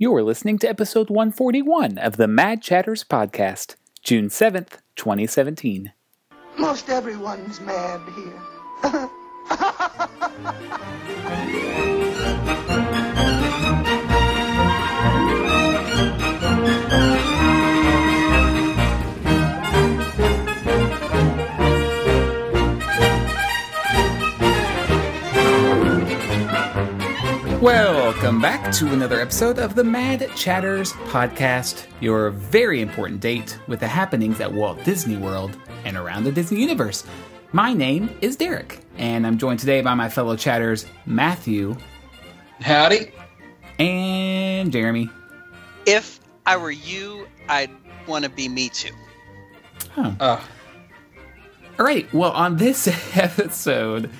You're listening to episode 141 of the Mad Chatters Podcast, June 7th, 2017. Most everyone's mad here. Welcome back to another episode of the Mad Chatters Podcast, your very important date with the happenings at Walt Disney World and around the Disney Universe. My name is Derek, and I'm joined today by my fellow chatters, Matthew. Howdy. And Jeremy. If I were you, I'd want to be me too. Oh. All right, well, on this episode...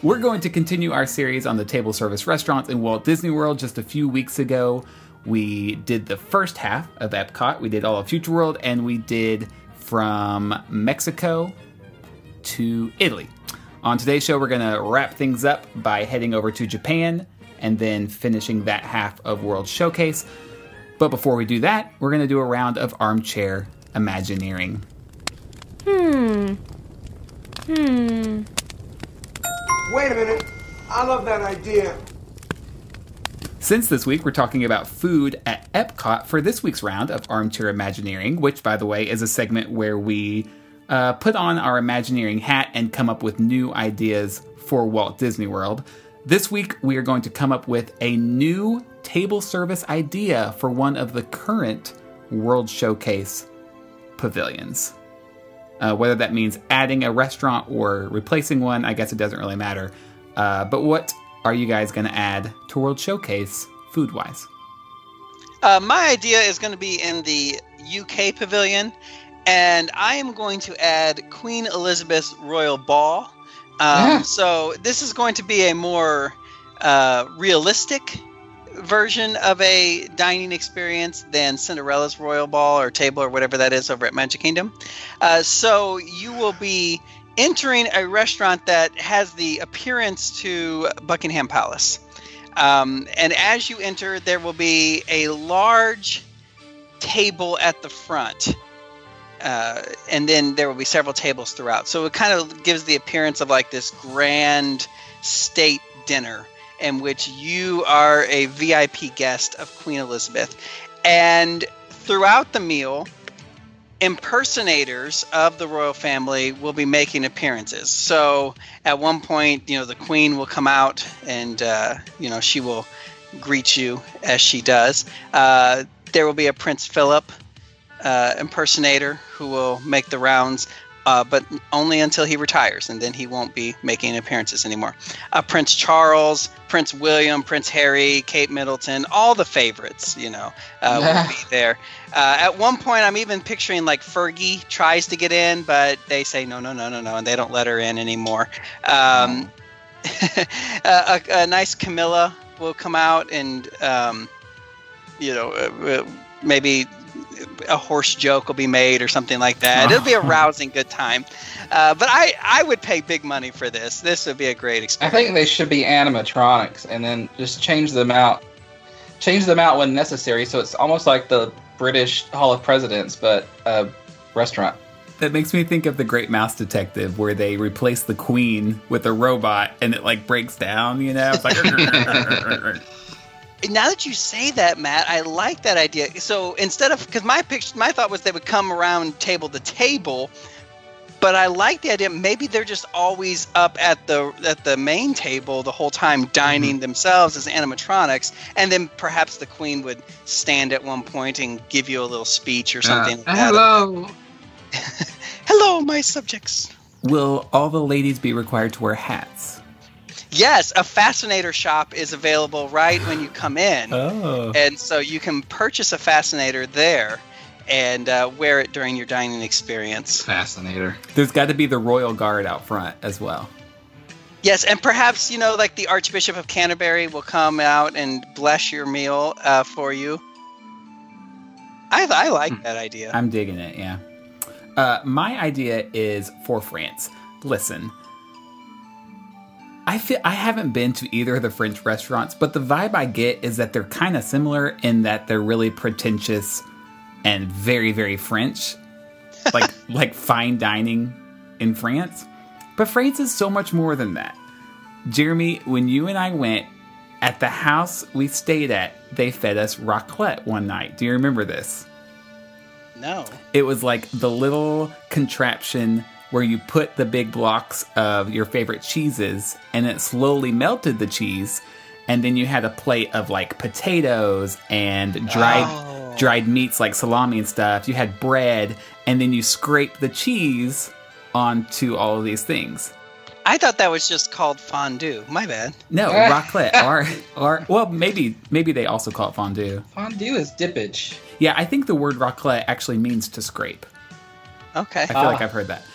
We're going to continue our series on the table service restaurants in Walt Disney World. Just a few weeks ago, we did the first half of Epcot. We did all of Future World, and we did from Mexico to Italy. On today's show, we're going to wrap things up by heading over to Japan and then finishing that half of World Showcase. But before we do that, we're going to do a round of Armchair Imagineering. Wait a minute. I love that idea. Since this week we're talking about food at Epcot, for this week's round of Armchair Imagineering, which, by the way, is a segment where we put on our Imagineering hat and come up with new ideas for Walt Disney World. This week we are going to come up with a new table service idea for one of the current World Showcase pavilions. Whether that means adding a restaurant or replacing one, I guess it doesn't really matter. But what are you guys going to add to World Showcase food-wise? My idea is going to be in the UK pavilion, and I am going to add Queen Elizabeth's Royal Ball. So this is going to be a more realistic version of a dining experience than Cinderella's Royal Ball or Table or whatever that is over at Magic Kingdom. So you will be entering a restaurant that has the appearance to Buckingham Palace. And as you enter, there will be a large table at the front. And then there will be several tables throughout. So it kind of gives the appearance of like this grand state dinner in which you are a VIP guest of Queen Elizabeth. And throughout the meal, impersonators of the royal family will be making appearances. So at one point, the Queen will come out and, she will greet you as she does. There will be a Prince Philip impersonator who will make the rounds. But only until he retires, and then he won't be making appearances anymore. Prince Charles, Prince William, Prince Harry, Kate Middleton, all the favorites, will be there. At one point, I'm even picturing like Fergie tries to get in, but they say no, and they don't let her in anymore. A nice Camilla will come out and, maybe a horse joke will be made or something like that. It'll be a rousing good time. But I would pay big money for this. This would be a great experience. I think they should be animatronics and then just change them out when necessary. So it's almost like the British Hall of Presidents, but a restaurant. That makes me think of The Great Mouse Detective, where they replace the Queen with a robot and it like breaks down, It's like... Now that you say that, Matt, I like that idea. So instead of, because my thought was they would come around table to table, but I like the idea. Maybe they're just always up at the main table the whole time, dining themselves as animatronics, and then perhaps the Queen would stand at one point and give you a little speech or something. Hello, hello, my subjects. Will all the ladies be required to wear hats? Yes, a fascinator shop is available right when you come in. Oh. And so you can purchase a fascinator there and wear it during your dining experience. Fascinator. There's got to be the royal guard out front as well. Yes, and perhaps, like the Archbishop of Canterbury will come out and bless your meal for you. I like that idea. I'm digging it, yeah. My idea is for France. Listen. I haven't been to either of the French restaurants, but the vibe I get is that they're kind of similar in that they're really pretentious and very, very French, like fine dining in France. But France is so much more than that. Jeremy, when you and I went, at the house we stayed at, they fed us raclette one night. Do you remember this? No. It was like the little contraption where you put the big blocks of your favorite cheeses and it slowly melted the cheese. And then you had a plate of like potatoes and dried meats like salami and stuff. You had bread and then you scraped the cheese onto all of these things. I thought that was just called fondue. My bad. No, raclette. Well, maybe they also call it fondue. Fondue is dippage. Yeah, I think the word raclette actually means to scrape. Okay. I feel like I've heard that. Raclette.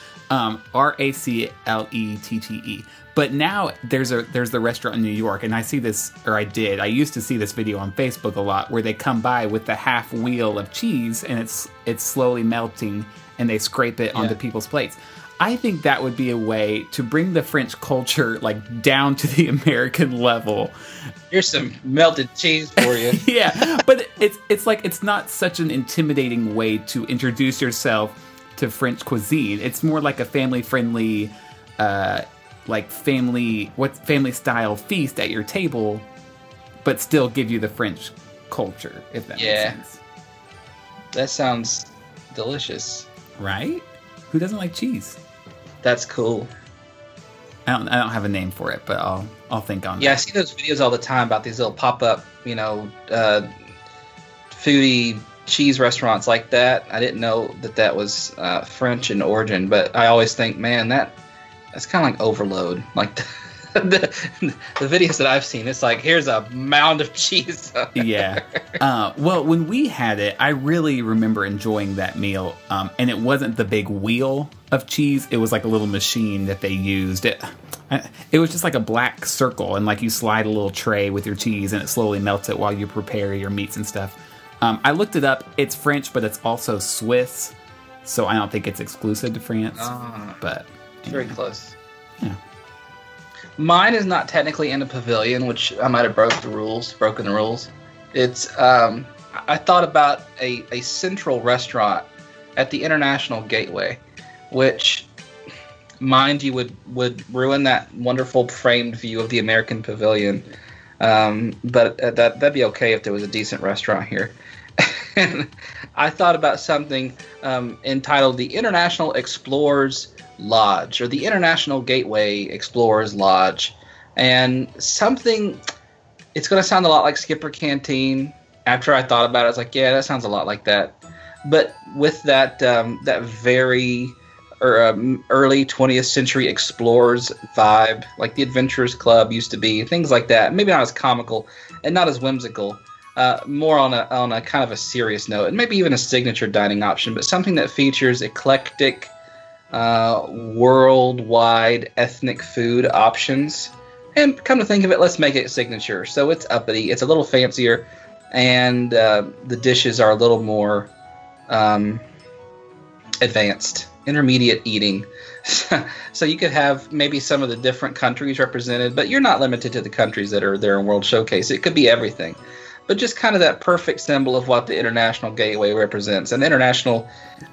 But now there's the restaurant in New York, and I see this, or I did. I used to see this video on Facebook a lot where they come by with the half wheel of cheese, and it's slowly melting, and they scrape it onto people's plates. I think that would be a way to bring the French culture like down to the American level. Here's some melted cheese for you. Yeah, but it's like it's not such an intimidating way to introduce yourself to French cuisine. It's more like a family-friendly, family-style feast at your table, but still give you the French culture. If that makes sense. That sounds delicious, right? Who doesn't like cheese? That's cool. I don't have a name for it, but I'll think on that. Yeah, I see those videos all the time about these little pop-up, foodie cheese restaurants like that. I didn't know that was French in origin, but I always think, man, that's kind of like overload. Like the videos that I've seen, it's like, here's a mound of cheese. Yeah. Well, when we had it, I really remember enjoying that meal. And it wasn't the big wheel of cheese. It was like a little machine that they used. It was just like a black circle. And like you slide a little tray with your cheese and it slowly melts it while you prepare your meats and stuff. I looked it up. It's French, but it's also Swiss. So I don't think it's exclusive to France. But very close. Yeah. Mine is not technically in a pavilion, which I might have broken the rules. It's I thought about a central restaurant at the International Gateway, which, mind you, would ruin that wonderful framed view of the American Pavilion. But that'd be okay if there was a decent restaurant here. And I thought about something entitled the International Explorers Lodge or the International Gateway Explorers Lodge, and something. It's going to sound a lot like Skipper Canteen. After I thought about it, I was like, yeah, that sounds a lot like that, but with that early 20th century explorers vibe, like the Adventurers Club used to be, things like that. Maybe not as comical and not as whimsical. More on a kind of a serious note, and maybe even a signature dining option, but something that features eclectic, worldwide ethnic food options. And come to think of it, let's make it signature. So it's uppity, it's a little fancier, and the dishes are a little more advanced, intermediate eating. So you could have maybe some of the different countries represented, but you're not limited to the countries that are there in World Showcase. It could be everything. But just kind of that perfect symbol of what the International Gateway represents. An International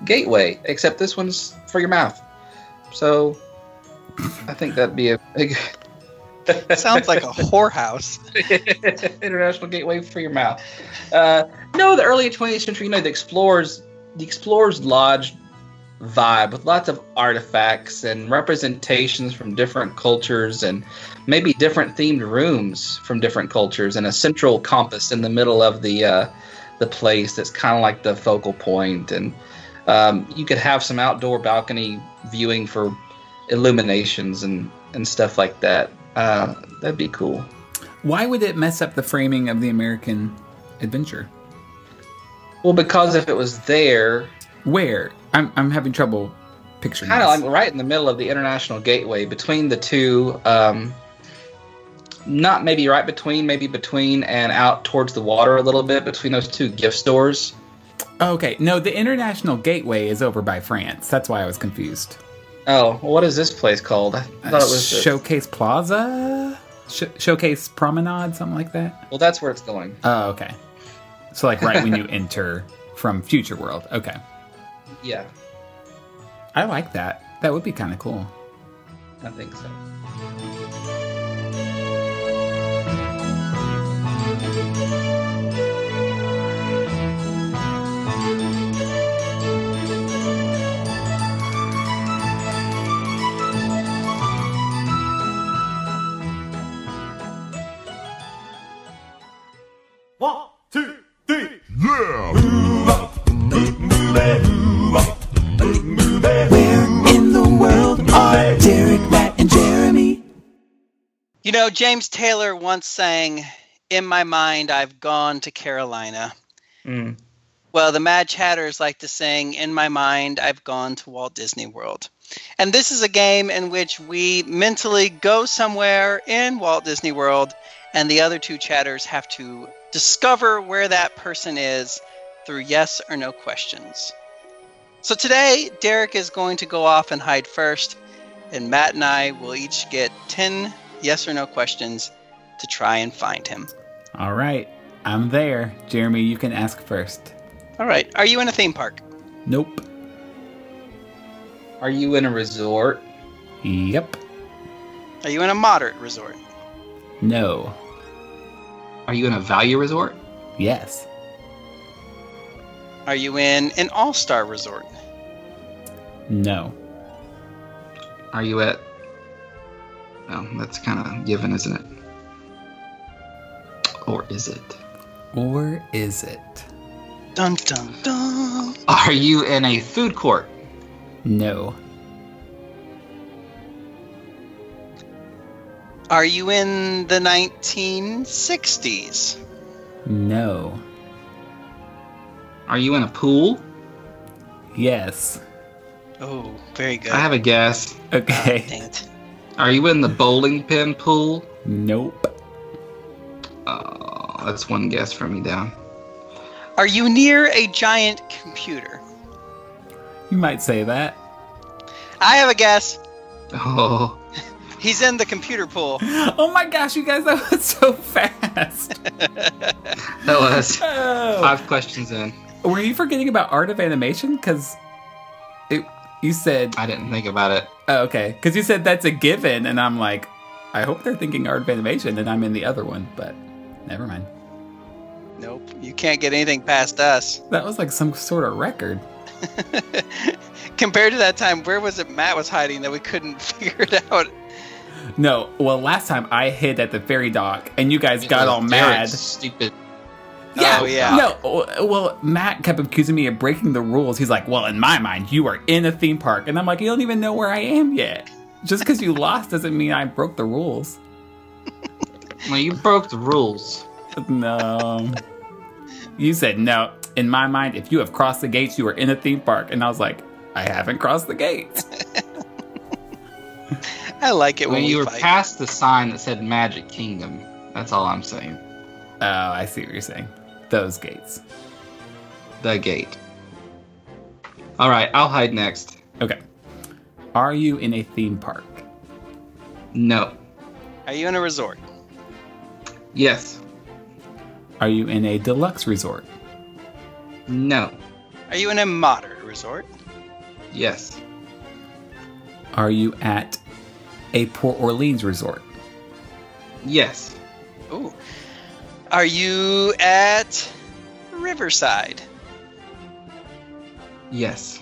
Gateway, except this one's for your mouth. So I think that'd be a big... Sounds like a whorehouse. International Gateway for your mouth. No, the early 20th century, the Explorers Lodge vibe with lots of artifacts and representations from different cultures and maybe different themed rooms from different cultures and a central compass in the middle of the place that's kind of like the focal point. And you could have some outdoor balcony viewing for illuminations and stuff like that. That'd be cool. Why would it mess up the framing of the American adventure? Well, because if it was there... Where? I'm having trouble picturing. Kind of like right in the middle of the International Gateway, between the two, not maybe right between, maybe between and out towards the water a little bit, between those two gift stores. Okay, no, the International Gateway is over by France. That's why I was confused. Oh, what is this place called? I thought it was Showcase Plaza? Showcase Promenade, something like that? Well, that's where it's going. Oh, okay. So, like, right when you enter from Future World. Okay. Yeah. I like that. That would be kind of cool. I think so. You know, James Taylor once sang, "In my mind, I've gone to Carolina." Mm. Well, the Mad Chatters like to sing, "In my mind, I've gone to Walt Disney World." And this is a game in which we mentally go somewhere in Walt Disney World, and the other two chatters have to discover where that person is through yes or no questions. So today, Derek is going to go off and hide first, and Matt and I will each get 10 yes or no questions to try and find him. All right. I'm there. Jeremy, you can ask first. All right. Are you in a theme park? Nope. Are you in a resort? Yep. Are you in a moderate resort? No. Are you in a value resort? Yes. Are you in an all-star resort? No. Are you at... Oh, that's kind of given, isn't it? Or is it? Or is it? Dun, dun, dun. Are you in a food court? No. Are you in the 1960s? No. Are you in a pool? Yes. Oh, very good. I have a guess. Okay. Dang it. Are you in the bowling pin pool? Nope. That's one guess for me down. Are you near a giant computer? You might say that. I have a guess. Oh. He's in the computer pool. Oh my gosh, you guys, that was so fast. That was 5 questions in. Were you forgetting about Art of Animation? Because you said... I didn't think about it. Oh, okay. Because you said that's a given, and I'm like, I hope they're thinking Art of Animation, and I'm in the other one, but never mind. Nope. You can't get anything past us. That was like some sort of record. Compared to that time, where was it Matt was hiding that we couldn't figure it out? No. Well, last time I hid at the ferry dock, and you guys got all mad. Stupid. Yeah, oh, yeah. No. Well, Matt kept accusing me of breaking the rules. He's like, "Well, in my mind, you are in a theme park," and I'm like, "You don't even know where I am yet. Just because you lost doesn't mean I broke the rules." Well, you broke the rules. No, you said no. In my mind, if you have crossed the gates, you are in a theme park, and I was like, "I haven't crossed the gates." I like it when you were past the sign that said Magic Kingdom. That's all I'm saying. Oh, I see what you're saying. Those gates. The gate. All right, I'll hide next. Okay. Are you in a theme park? No. Are you in a resort? Yes. Are you in a deluxe resort? No. Are you in a moderate resort? Yes. Are you at a Port Orleans resort? Yes. Ooh. Are you at Riverside? Yes.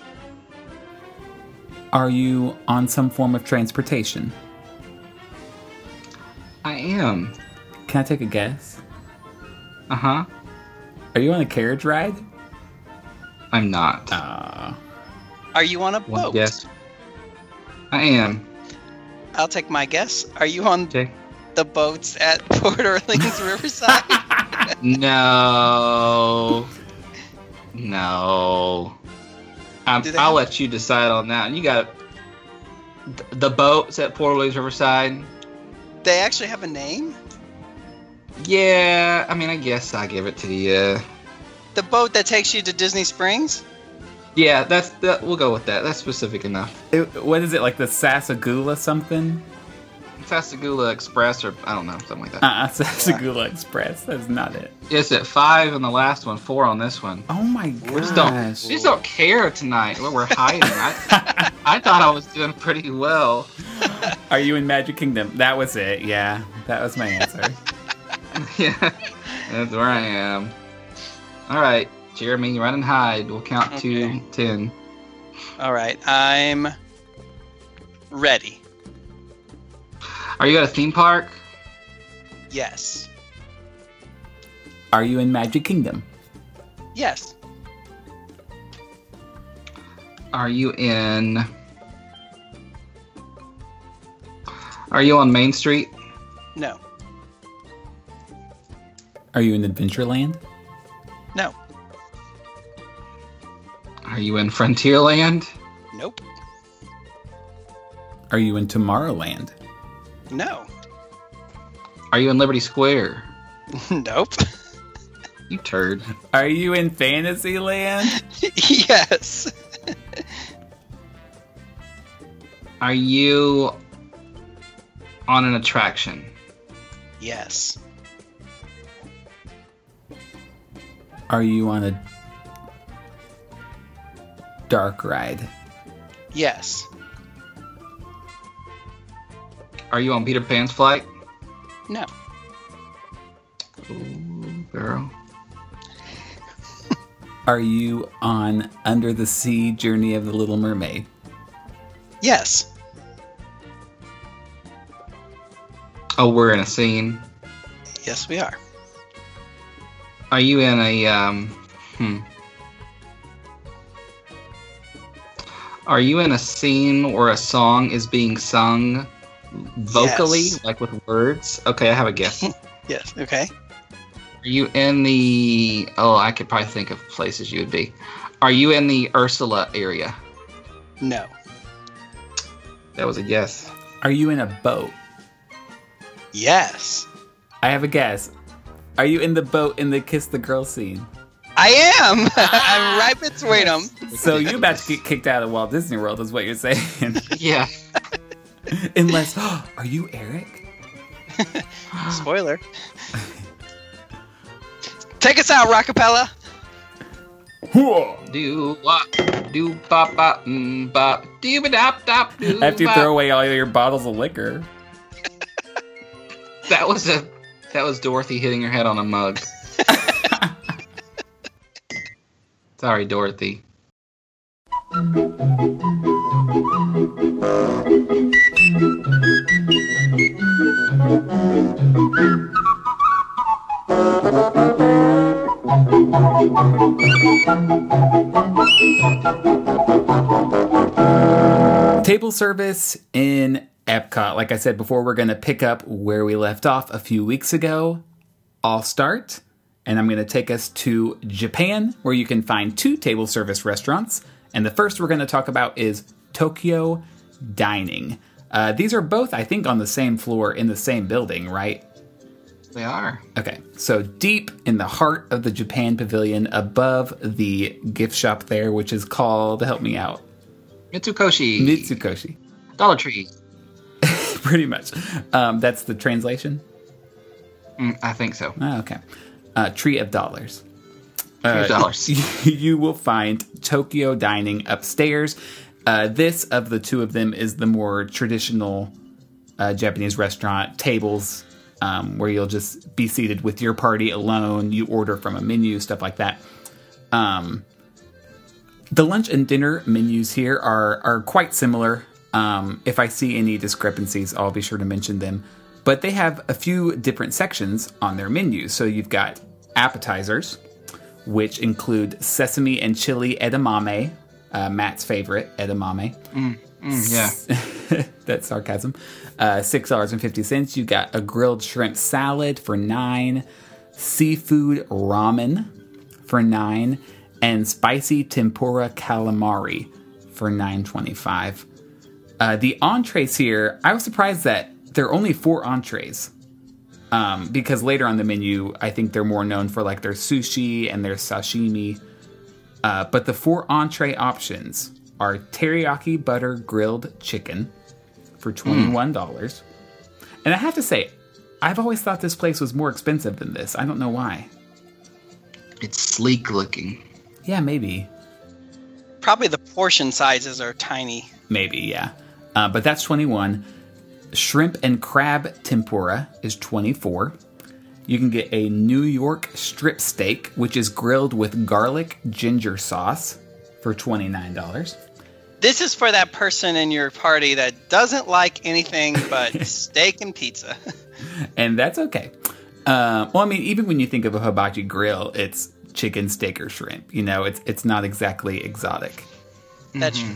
Are you on some form of transportation? I am. Can I take a guess? Uh-huh. Are you on a carriage ride? I'm not. Are you on a boat? Yes. I am. I'll take my guess. Are you on... Okay. The boats at Port Orleans Riverside? No. I'll let you decide on that. You got the boats at Port Orleans Riverside. They actually have a name? Yeah, I mean, I guess I give it to you. The boat that takes you to Disney Springs? Yeah, that's we'll go with that. That's specific enough. What is it, like the Sasagula something? Festigula Express, or I don't know, something like that. Festigula Express. That's not it. It's at 5 on the last one, 4 on this one. Oh my gosh. We just don't care tonight where we're hiding. I thought I was doing pretty well. Are you in Magic Kingdom? That was it. Yeah, that was my answer. Yeah, that's where I am. All right, Jeremy, run and hide. We'll count to 10. All right, I'm ready. Are you at a theme park? Yes. Are you in Magic Kingdom? Yes. Are you on Main Street? No. Are you in Adventureland? No. Are you in Frontierland? Nope. Are you in Tomorrowland? No. Are you in Liberty Square? Nope. You turd. Are you in Fantasyland? Yes. Are you on an attraction? Yes. Are you on a dark ride? Yes. Are you on Peter Pan's flight? No. Ooh, girl. Are you on Under the Sea Journey of the Little Mermaid? Yes. Oh, we're in a scene. Yes, we are. Are you in a, Are you in a scene where a song is being sung vocally, yes, like with words? Okay, I have a guess. Yes, okay. Are you in the... Oh, I could probably think of places you would be. Are you in the Ursula area? No. That was a yes. Are you in a boat? Yes. I have a guess. Are you in the boat in the Kiss the Girl scene? I am! I'm right between them. So you're about to get kicked out of Walt Disney World is what you're saying. Yeah. Unless, are you Eric? Spoiler. Take us out, Rockapella. Do wop, do bop bop bop, do ba dop dop do. After you throw away all your bottles of liquor. That was Dorothy hitting her head on a mug. Sorry, Dorothy. Table service in Epcot. Like I said before, we're going to pick up where we left off a few weeks ago. I'll start, and I'm going to take us to Japan, where you can find 2 table service restaurants. And the first we're going to talk about is Tokyo Dining. These are both, I think, on the same floor in the same building, right? They are. Okay, so deep in the heart of the Japan Pavilion, above the gift shop there, which is called, help me out. Mitsukoshi. Dollar Tree. Pretty much. That's the translation? I think so. Oh, okay. Tree of Dollars. You will find Tokyo Dining upstairs. This, of the two of them, is the more traditional Japanese restaurant tables, where you'll just be seated with your party alone. You order from a menu, stuff like that. The lunch and dinner menus here are quite similar. If I see any discrepancies, I'll be sure to mention them. But they have a few different sections on their menu. So you've got appetizers, which include sesame and chili edamame, Matt's favorite, edamame. Yeah. That's sarcasm. $6.50. You got a grilled shrimp salad for $9, seafood ramen for $9, and spicy tempura calamari for $9.25. The entrees here, I was surprised that there are only 4 entrees. Because later on the menu, I think they're more known for like their sushi and their sashimi. But the four entree options are teriyaki butter grilled chicken for $21. And I have to say, I've always thought this place was more expensive than this. I don't know why. It's sleek looking. Yeah, maybe. Probably the portion sizes are tiny. Maybe, yeah. But that's $21. Shrimp and crab tempura is $24. You can get a New York strip steak, which is grilled with garlic ginger sauce for $29. This is for that person in your party that doesn't like anything but steak and pizza. And that's okay. Well, I mean, even when you think of a hibachi grill, it's chicken, steak, or shrimp. You know, it's not exactly exotic. That's true.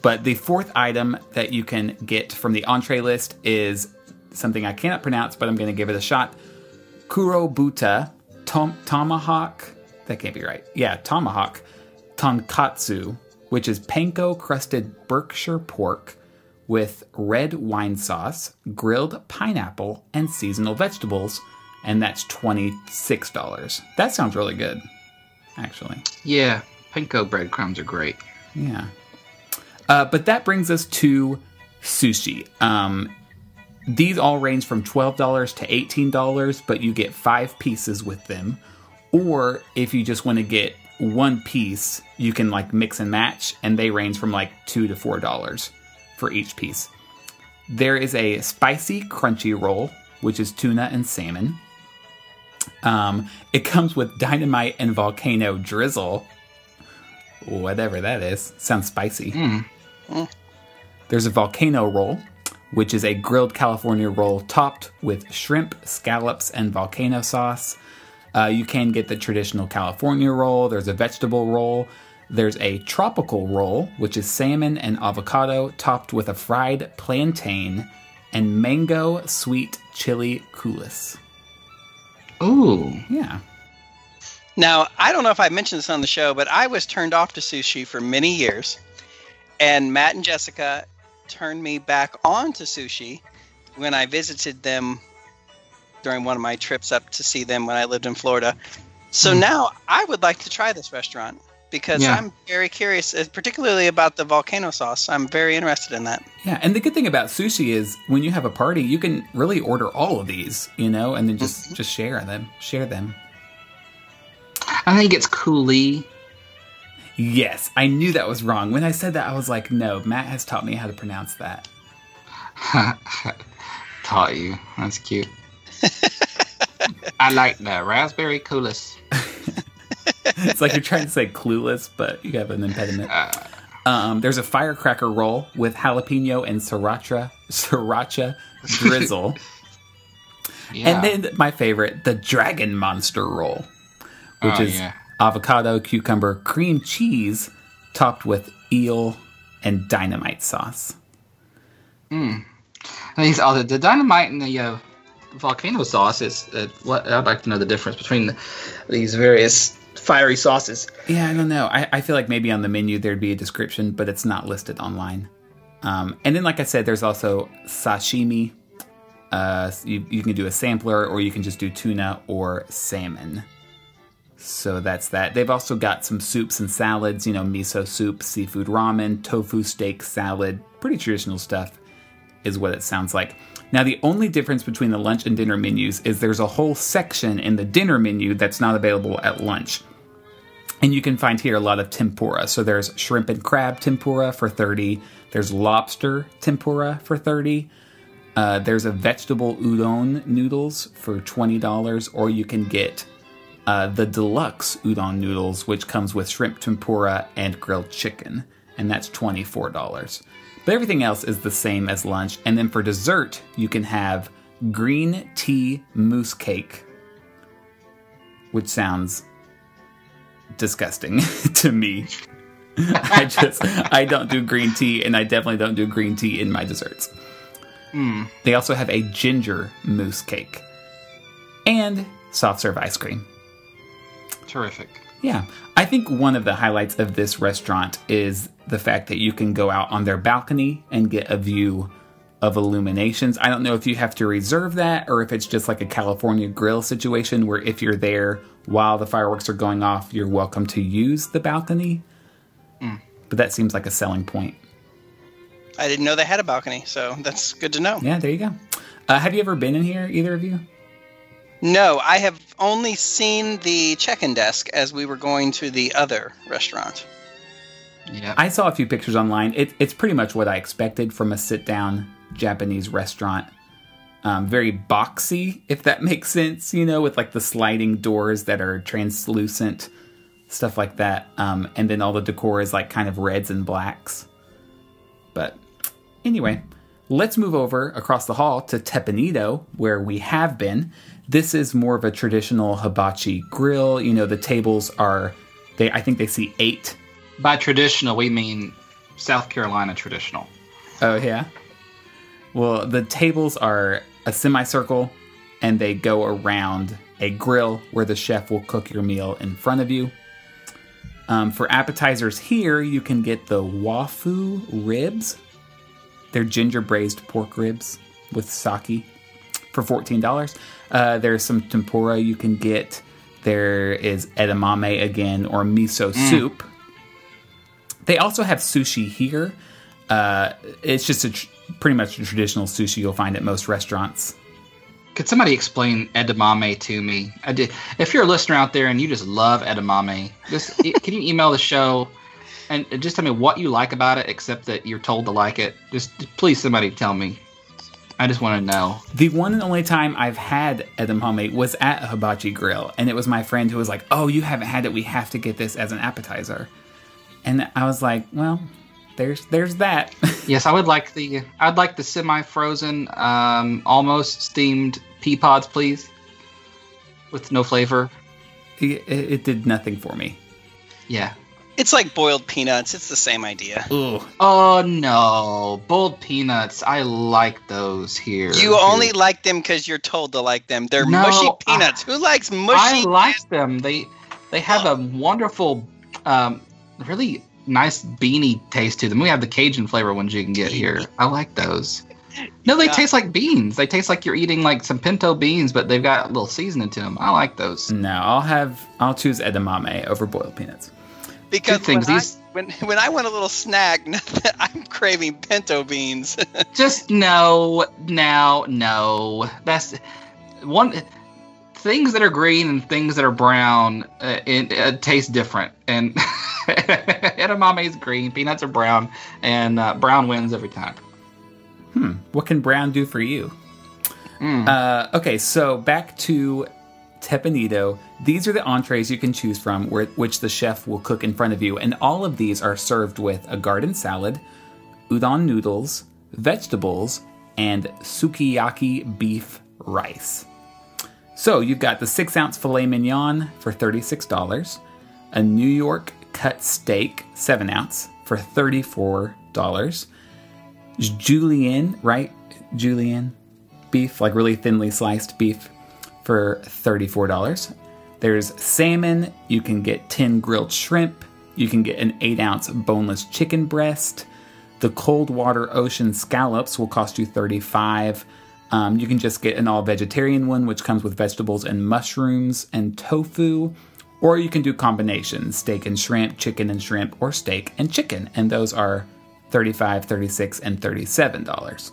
But the fourth item that you can get from the entree list is something I cannot pronounce, but I'm going to give it a shot. Kurobuta tomahawk. That can't be right. Yeah, tomahawk tonkatsu, which is panko-crusted Berkshire pork with red wine sauce, grilled pineapple, and seasonal vegetables. And that's $26. That sounds really good, actually. Yeah, panko breadcrumbs are great. Yeah. But that brings us to sushi. These all range from $12 to $18, but you get 5 pieces with them. Or if you just want to get one piece, you can like mix and match, and they range from like $2 to $4 for each piece. There is a spicy crunchy roll, which is tuna and salmon. It comes with dynamite and volcano drizzle. Whatever that is. Sounds spicy. There's a volcano roll, which is a grilled California roll topped with shrimp, scallops, and volcano sauce. You can get the traditional California roll. There's a vegetable roll. There's a tropical roll, which is salmon and avocado topped with a fried plantain and mango sweet chili coulis. Ooh. Yeah. Now, I don't know if I mentioned this on the show, but I was turned off to sushi for many years. And Matt and Jessica turned me back on to sushi when I visited them during one of my trips up to see them when I lived in Florida. So now I would like to try this restaurant because I'm very curious, particularly about the volcano sauce. I'm very interested in that. Yeah, and the good thing about sushi is when you have a party, you can really order all of these, you know, and then just share them. I think it's coulis. Yes, I knew that was wrong. When I said that, I was like, no, Matt has taught me how to pronounce that. Taught you. That's cute. I like that. Raspberry coulis. It's like you're trying to say clueless, but you have an impediment. There's a firecracker roll with jalapeno and sriracha drizzle. Yeah. And then my favorite, the dragon monster roll, which is avocado, cucumber, cream cheese topped with eel and dynamite sauce. The dynamite and the volcano sauce is I'd like to know the difference between these various fiery sauces. Yeah, I don't know. I feel like maybe on the menu there'd be a description, but it's not listed online. And then, like I said, there's also sashimi. You can do a sampler, or you can just do tuna or salmon. So that's that. They've also got some soups and salads, you know, miso soup, seafood ramen, tofu steak salad. Pretty traditional stuff is what it sounds like. Now, the only difference between the lunch and dinner menus is there's a whole section in the dinner menu that's not available at lunch. And you can find here a lot of tempura. So there's shrimp and crab tempura for $30. There's lobster tempura for $30. There's a vegetable udon noodles for $20. Or you can get the deluxe udon noodles, which comes with shrimp tempura and grilled chicken. And that's $24. But everything else is the same as lunch. And then for dessert, you can have green tea mousse cake, which sounds disgusting to me. I don't do green tea, and I definitely don't do green tea in my desserts. They also have a ginger mousse cake and soft serve ice cream. Terrific. Yeah, I think one of the highlights of this restaurant is the fact that you can go out on their balcony and get a view of illuminations. I don't know if you have to reserve that or if it's just like a California grill situation where if you're there while the fireworks are going off, you're welcome to use the balcony. Mm. But that seems like a selling point. I didn't know they had a balcony, so that's good to know. Yeah, there you go. Have you ever been in here, either of you? No, I have only seen the check-in desk as we were going to the other restaurant. Yeah. I saw a few pictures online. It's pretty much what I expected from a sit-down Japanese restaurant. Very boxy, if that makes sense, you know, with like the sliding doors that are translucent, stuff like that. And then all the decor is like kind of reds and blacks. But anyway, let's move over across the hall to Teppan Edo, where we have been. This is more of a traditional hibachi grill. You know, the tables are, I think they see 8. By traditional, we mean South Carolina traditional. Oh, yeah? Well, the tables are a semicircle, and they go around a grill where the chef will cook your meal in front of you. For appetizers here, you can get the wafu ribs. They're ginger braised pork ribs with sake for $14. There's some tempura you can get. There is edamame again, or miso soup. They also have sushi here. It's just pretty much a traditional sushi you'll find at most restaurants. Could somebody explain edamame to me? If you're a listener out there and you just love edamame, can you email the show and just tell me what you like about it, except that you're told to like it? Just please, somebody tell me. I just want to know. The one and only time I've had edamame was at a hibachi grill, and it was my friend who was like, "Oh, you haven't had it. We have to get this as an appetizer." And I was like, "Well, there's that." Yes, I would like the semi-frozen, almost steamed pea pods, please, with no flavor. It did nothing for me. Yeah, it's like boiled peanuts. It's the same idea. Ooh. Oh no, boiled peanuts! I like those here. You only like them because you're told to like them. They're mushy peanuts. Who likes mushy? I like them. They have a wonderful, really nice beanie taste to them. We have the Cajun flavor ones you can get here. I like those. No, they taste like beans. They taste like you're eating like some pinto beans, but they've got a little seasoning to them. I like those. No, I'll choose edamame over boiled peanuts. Because when I want a little snack, I'm craving pinto beans. Just no. That's one. Things that are green and things that are brown taste different. And edamame is green, peanuts are brown, and brown wins every time. What can brown do for you? Okay, so back to Teppan Edo. These are the entrees you can choose from, which the chef will cook in front of you. And all of these are served with a garden salad, udon noodles, vegetables, and sukiyaki beef rice. So you've got the 6-ounce filet mignon for $36, a New York cut steak, 7-ounce, for $34, julienne, right? Julienne beef, like really thinly sliced beef, for $34. There's salmon. You can get 10 grilled shrimp. You can get an 8-ounce boneless chicken breast. The cold water ocean scallops will cost you $35. You can just get an all-vegetarian one, which comes with vegetables and mushrooms and tofu. Or you can do combinations, steak and shrimp, chicken and shrimp, or steak and chicken. And those are $35, $36, and $37.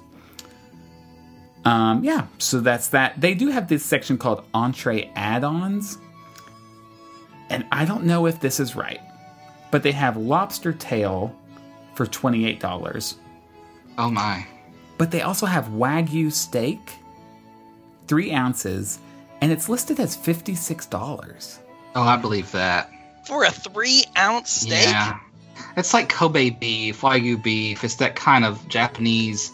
Yeah, so that's that. They do have this section called entree add-ons. And I don't know if this is right, but they have lobster tail for $28. Oh, my. But they also have Wagyu steak, 3 ounces, and it's listed as $56. Oh, I believe that. For a 3-ounce steak? Yeah. It's like Kobe beef, Wagyu beef. It's that kind of Japanese,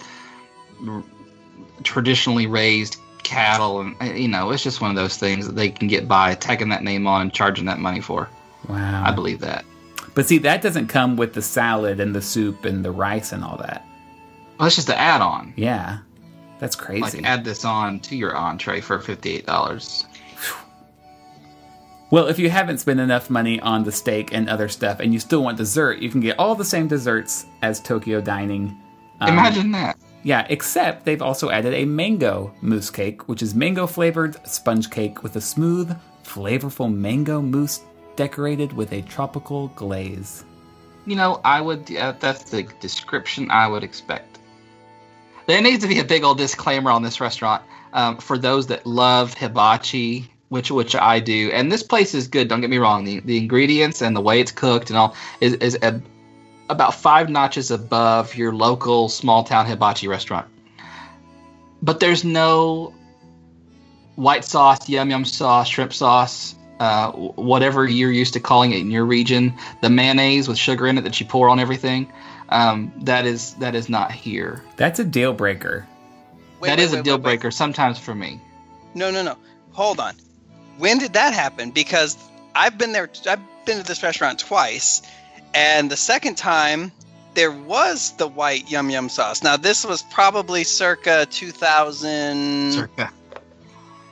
traditionally raised cattle. And, you know, it's just one of those things that they can get by tagging that name on and charging that money for. Wow. I believe that. But see, that doesn't come with the salad and the soup and the rice and all that. Well, that's just an add-on. Yeah, that's crazy. Like, add this on to your entree for $58. Well, if you haven't spent enough money on the steak and other stuff, and you still want dessert, you can get all the same desserts as Tokyo Dining. Imagine that. Yeah, except they've also added a mango mousse cake, which is mango-flavored sponge cake with a smooth, flavorful mango mousse decorated with a tropical glaze. You know, I would. That's the description I would expect. There needs to be a big old disclaimer on this restaurant for those that love hibachi, which I do. And this place is good. Don't get me wrong. The ingredients and the way it's cooked and all is about 5 notches above your local small town hibachi restaurant. But there's no white sauce, yum yum sauce, shrimp sauce. Whatever you're used to calling it in your region, the mayonnaise with sugar in it that you pour on everything, that is not here. That's a deal breaker. Wait, that is a deal breaker sometimes for me. No. Hold on. When did that happen? Because I've been there. I've been to this restaurant twice, and the second time there was the white yum yum sauce. Now this was probably circa 2000. Circa.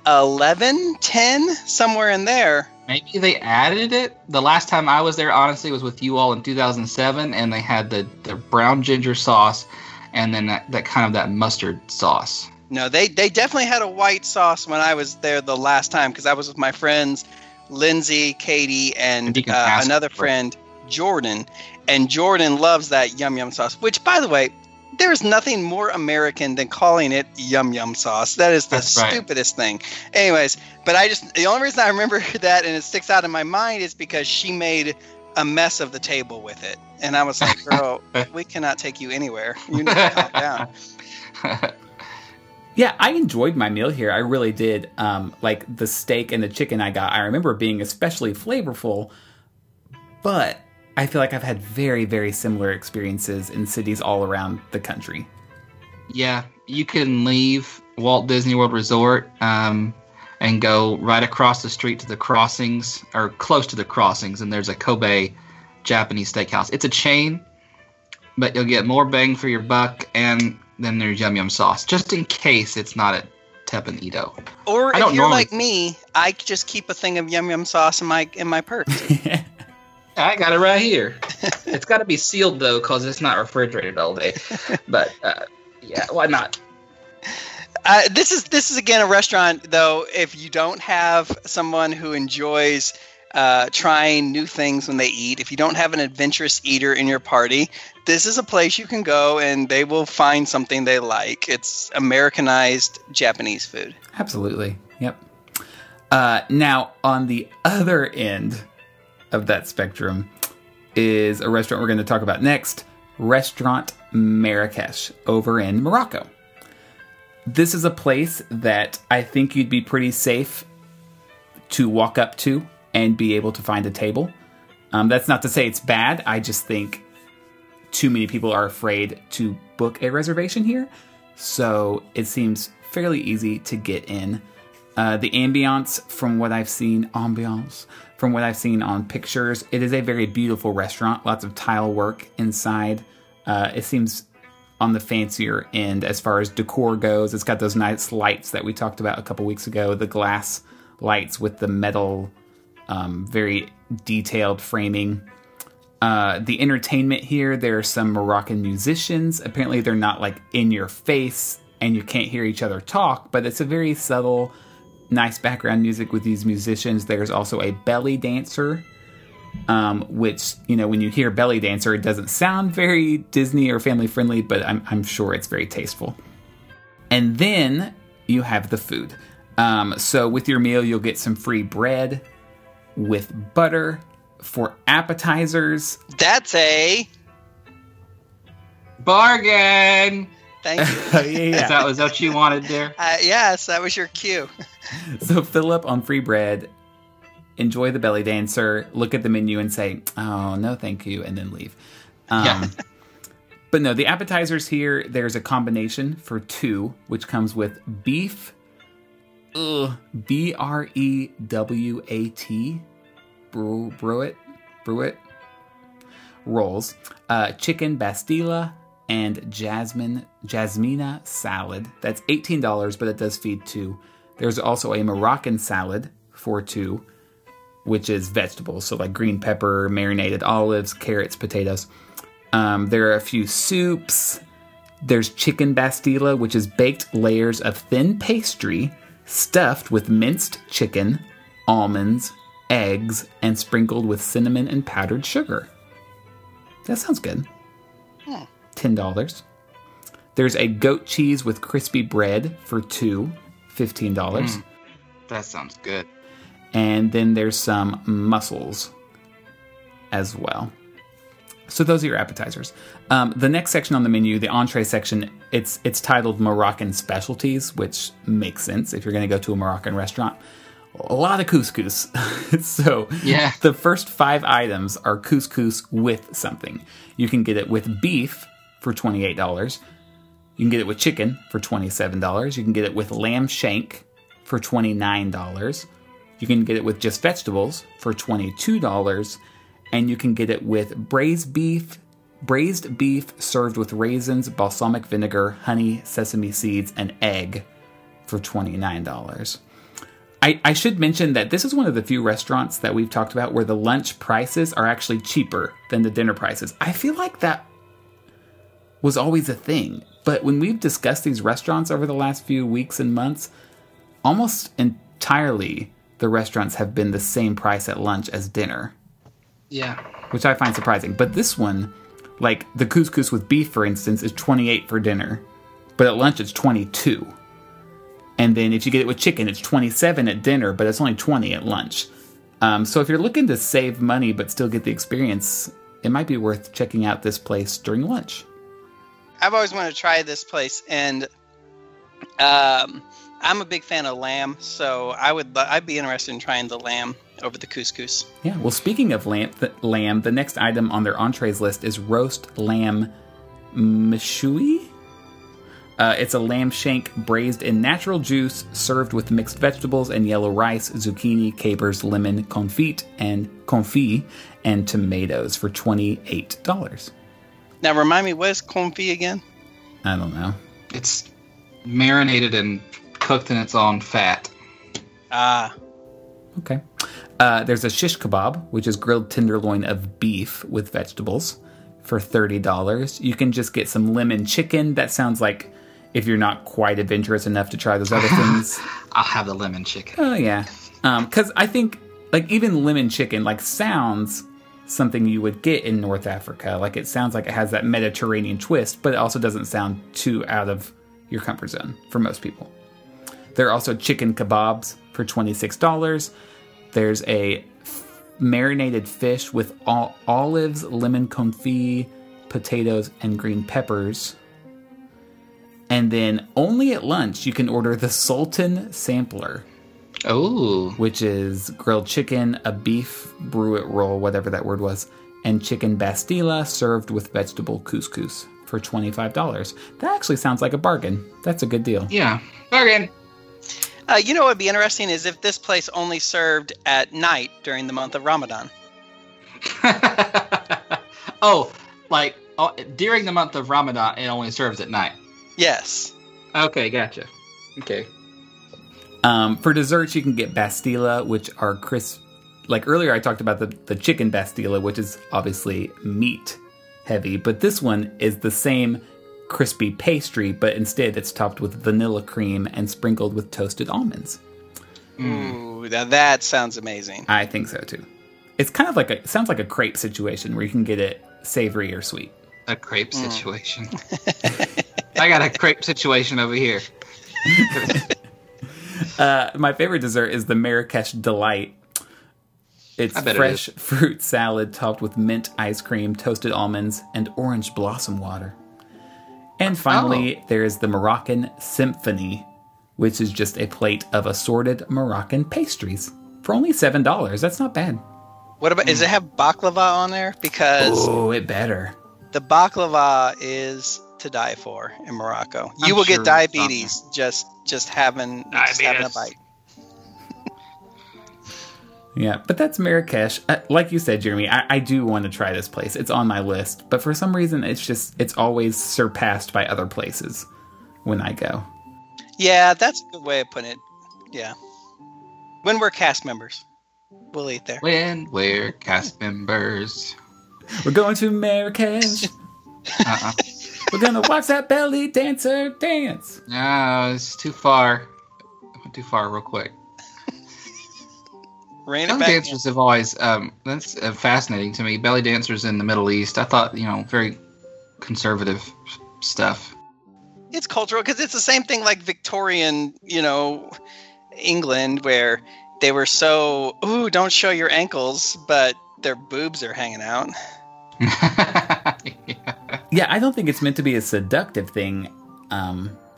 11, 10, somewhere in there. Maybe they added it. The last time I was there, honestly, was with you all in 2007, and they had the brown ginger sauce and then that kind of that mustard sauce. No, they definitely had a white sauce when I was there the last time, because I was with my friends Lindsay, Katie, and another friend, Jordan. And Jordan loves that yum yum sauce, which, by the way, there's nothing more American than calling it yum yum sauce. That is the stupidest thing. Anyways, but the only reason I remember that and it sticks out in my mind is because she made a mess of the table with it. And I was like, girl, we cannot take you anywhere. You need to calm down. Yeah, I enjoyed my meal here. I really did. Like the steak and the chicken I got, I remember being especially flavorful, but I feel like I've had very, very similar experiences in cities all around the country. Yeah, you can leave Walt Disney World Resort and go right across the street to the Crossings, or close to the Crossings, and there's a Kobe Japanese steakhouse. It's a chain, but you'll get more bang for your buck, and then there's yum yum sauce, just in case it's not at Teppan Edo. Or if you're like me, I just keep a thing of yum yum sauce in my purse. I got it right here. It's got to be sealed, though, because it's not refrigerated all day. But, yeah, why not? This is again, a restaurant, though, if you don't have someone who enjoys trying new things when they eat, if you don't have an adventurous eater in your party, this is a place you can go and they will find something they like. It's Americanized Japanese food. Absolutely. Yep. Now, on the other end of that spectrum is a restaurant we're going to talk about next, Restaurant Marrakesh over in Morocco. This is a place that I think you'd be pretty safe to walk up to and be able to find a table. That's not to say it's bad. I just think too many people are afraid to book a reservation here. So it seems fairly easy to get in. The ambiance, from what I've seen on pictures, it is a very beautiful restaurant. Lots of tile work inside. It seems on the fancier end as far as decor goes. It's got those nice lights that we talked about a couple weeks ago. The glass lights with the metal, very detailed framing. The entertainment here, there are some Moroccan musicians. Apparently they're not like in your face and you can't hear each other talk, but it's a very subtle, nice background music with these musicians. There's also a belly dancer, which, you know, when you hear belly dancer, it doesn't sound very Disney or family friendly, but I'm sure it's very tasteful. And then you have the food. So with your meal, you'll get some free bread with butter for appetizers. That's a bargain. Thank you. Yeah. Was that what you wanted there? Yes, that was your cue. So fill up on free bread, enjoy the belly dancer, look at the menu and say, oh, no, thank you, and then leave. But no, the appetizers here, there's a combination for 2, which comes with beef, brewat, brewat rolls, chicken bastilla, and jasmina salad. That's $18, but it does feed 2. There's also a Moroccan salad for 2, which is vegetables. So like green pepper, marinated olives, carrots, potatoes. There are a few soups. There's chicken bastilla, which is baked layers of thin pastry stuffed with minced chicken, almonds, eggs, and sprinkled with cinnamon and powdered sugar. That sounds good. Yeah. $10. There's a goat cheese with crispy bread for two, $15. That sounds good. And then there's some mussels as well. So those are your appetizers. The next section on the menu, the entree section, it's titled Moroccan Specialties, which makes sense if you're going to go to a Moroccan restaurant. A lot of couscous. So yeah. The first five items are couscous with something. You can get it with beef for $28. You can get it with chicken for $27. You can get it with lamb shank for $29. You can get it with just vegetables for $22. And you can get it with braised beef served with raisins, balsamic vinegar, honey, sesame seeds, and egg for $29. I should mention that this is one of the few restaurants that we've talked about where the lunch prices are actually cheaper than the dinner prices. I feel like that was always a thing. But when we've discussed these restaurants over the last few weeks and months, almost entirely the restaurants have been the same price at lunch as dinner. Yeah. Which I find surprising. But this one, like the couscous with beef, for instance, is $28 for dinner. But at lunch, it's $22. And then if you get it with chicken, it's $27 at dinner, but it's only $20 at lunch. So if you're looking to save money but still get the experience, it might be worth checking out this place during lunch. I've always wanted to try this place, and I'm a big fan of lamb, so I'd be interested in trying the lamb over the couscous. Yeah, well, speaking of lamb, the next item on their entrees list is roast lamb meshoui. It's a lamb shank braised in natural juice, served with mixed vegetables and yellow rice, zucchini, capers, lemon, confit, and tomatoes for $28. Now, remind me, what is confit again? I don't know. It's marinated and cooked in its own fat. Ah. Okay. There's a shish kebab, which is grilled tenderloin of beef with vegetables for $30. You can just get some lemon chicken. That sounds like if you're not quite adventurous enough to try those other things. I'll have the lemon chicken. Oh, yeah. Because I think, like, even lemon chicken, like, sounds something you would get in North Africa. Like, it sounds like it has that Mediterranean twist, but it also doesn't sound too out of your comfort zone for most people. There are also chicken kebabs for $26. There's a marinated fish with olives, lemon confit, potatoes, and green peppers. And then only at lunch you can order the Sultan Sampler. Oh. Which is grilled chicken, a beef bruit roll, whatever that word was, and chicken bastilla served with vegetable couscous for $25. That actually sounds like a bargain. That's a good deal. Yeah. Bargain. You know what would be interesting is if this place only served at night during the month of Ramadan. During the month of Ramadan, it only serves at night. Yes. Okay, gotcha. Okay. For desserts, you can get bastilla, which are crisp. Like earlier, I talked about the chicken bastilla, which is obviously meat heavy. But this one is the same crispy pastry, but instead it's topped with vanilla cream and sprinkled with toasted almonds. Ooh, now that sounds amazing. I think so, too. It's kind of like sounds like a crepe situation where you can get it savory or sweet. A crepe situation. I got a crepe situation over here. My favorite dessert is the Marrakesh Delight. It's fresh fruit salad topped with mint ice cream, toasted almonds, and orange blossom water. And finally, there is the Moroccan Symphony, which is just a plate of assorted Moroccan pastries for only $7. That's not bad. What about? Does it have baklava on there? Because it better. The baklava is to die for in Morocco. You will get diabetes just having a bite. Yeah, but that's Marrakesh. Like you said, Jeremy, I do want to try this place. It's on my list, but for some reason, it's always surpassed by other places when I go. Yeah, that's a good way of putting it. Yeah, when we're cast members, we'll eat there. When we're cast members, we're going to Marrakesh. We're gonna watch that belly dancer dance. No, it's too far. I went too far real quick. Ran it back. Dancers have always, that's fascinating to me. Belly dancers in the Middle East, I thought, you know, very conservative stuff. It's cultural because it's the same thing like Victorian, you know, England, where they were so, ooh, don't show your ankles, but their boobs are hanging out. Yeah, I don't think it's meant to be a seductive thing.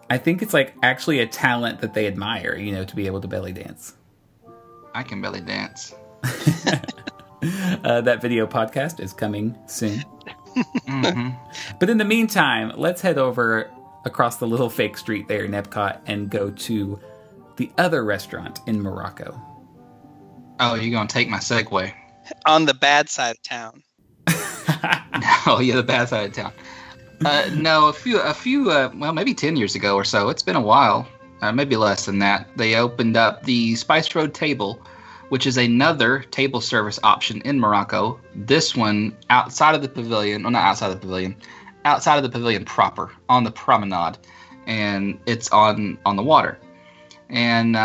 I think it's like actually a talent that they admire, you know, to be able to belly dance. I can belly dance. That video podcast is coming soon. Mm-hmm. But in the meantime, let's head over across the little fake street there in Epcot and go to the other restaurant in Morocco. Oh, you're going to take my segue. On the bad side of town. Oh, yeah, the bad side of town. No, a few, well, maybe 10 years ago or so. It's been a while. Maybe less than that, they opened up the Spice Road Table, which is another table service option in Morocco. This one outside of the pavilion, well, not outside of the pavilion, outside of the pavilion proper, on the promenade, and it's on the water. And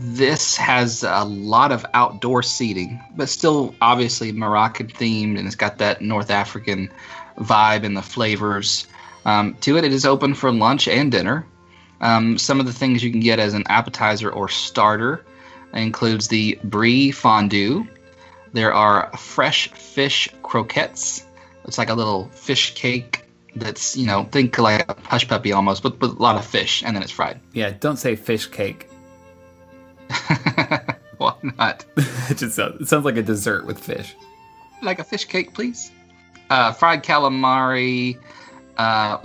this has a lot of outdoor seating, but still obviously Moroccan themed, and it's got that North African vibe and the flavors to it. It is open for lunch and dinner. Some of the things you can get as an appetizer or starter includes the brie fondue. There are fresh fish croquettes. It's like a little fish cake that's, you know, think like a hush puppy almost, but with a lot of fish, and then it's fried. Yeah, don't say fish cake. Why not? It sounds like a dessert with fish. Like a fish cake, please. Fried calamari.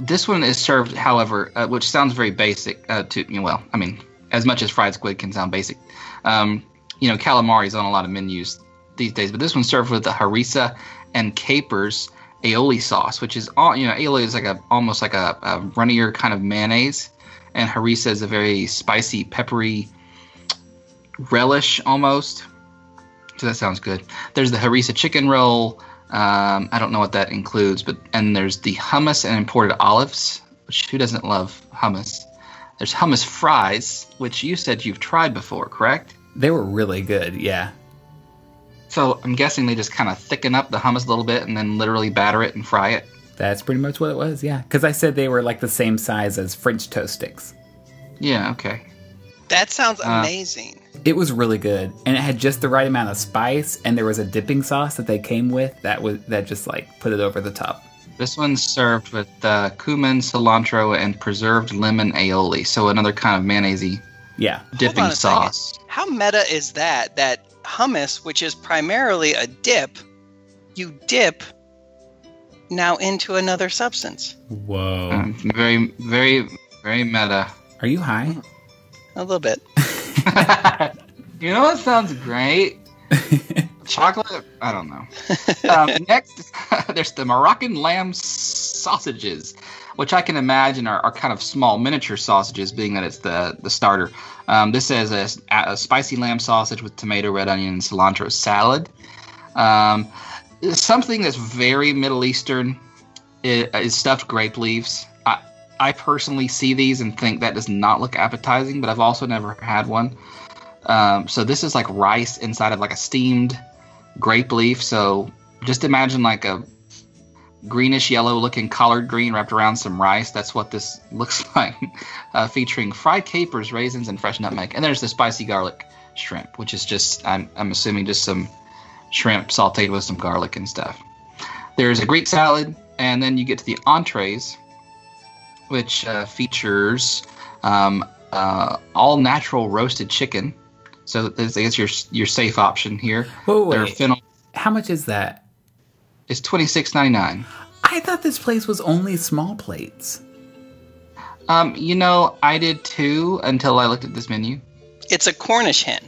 This one is served, however, which sounds very basic as much as fried squid can sound basic. Calamari is on a lot of menus these days, but this one's served with the harissa and capers aioli sauce, which is, aioli is like almost like a runnier kind of mayonnaise, and harissa is a very spicy, peppery relish almost. So that sounds good. There's the harissa chicken roll. I don't know what that includes, and there's the hummus and imported olives, which who doesn't love hummus? There's hummus fries, which you said you've tried before, correct? They were really good, yeah. So I'm guessing they just kind of thicken up the hummus a little bit and then literally batter it and fry it? That's pretty much what it was, yeah. Because I said they were like the same size as French toast sticks. Yeah, okay. That sounds amazing. It was really good, and it had just the right amount of spice, and there was a dipping sauce that they came with that just, like, put it over the top. This one's served with cumin, cilantro, and preserved lemon aioli, so another kind of mayonnaise-y dipping sauce. Second. How meta is that? That hummus, which is primarily a dip, you dip now into another substance. Whoa. Very, very, very meta. Are you high? A little bit. You know what sounds great? Chocolate? I don't know. Next, there's the Moroccan lamb sausages, which I can imagine are kind of small miniature sausages, being that it's the starter. This is a spicy lamb sausage with tomato, red onion, and cilantro salad. Something that's very Middle Eastern is stuffed grape leaves. I personally see these and think that does not look appetizing, but I've also never had one. So this is like rice inside of like a steamed grape leaf. So just imagine like a greenish yellow looking collard green wrapped around some rice. That's what this looks like, featuring fried capers, raisins, and fresh nutmeg. And there's the spicy garlic shrimp, which is just, I'm assuming just some shrimp sauteed with some garlic and stuff. There's a Greek salad, and then you get to the entrees, which features all-natural roasted chicken. So I guess your safe option here. Whoa, how much is that? It's $26.99. I thought this place was only small plates. I did too until I looked at this menu. It's a Cornish hen.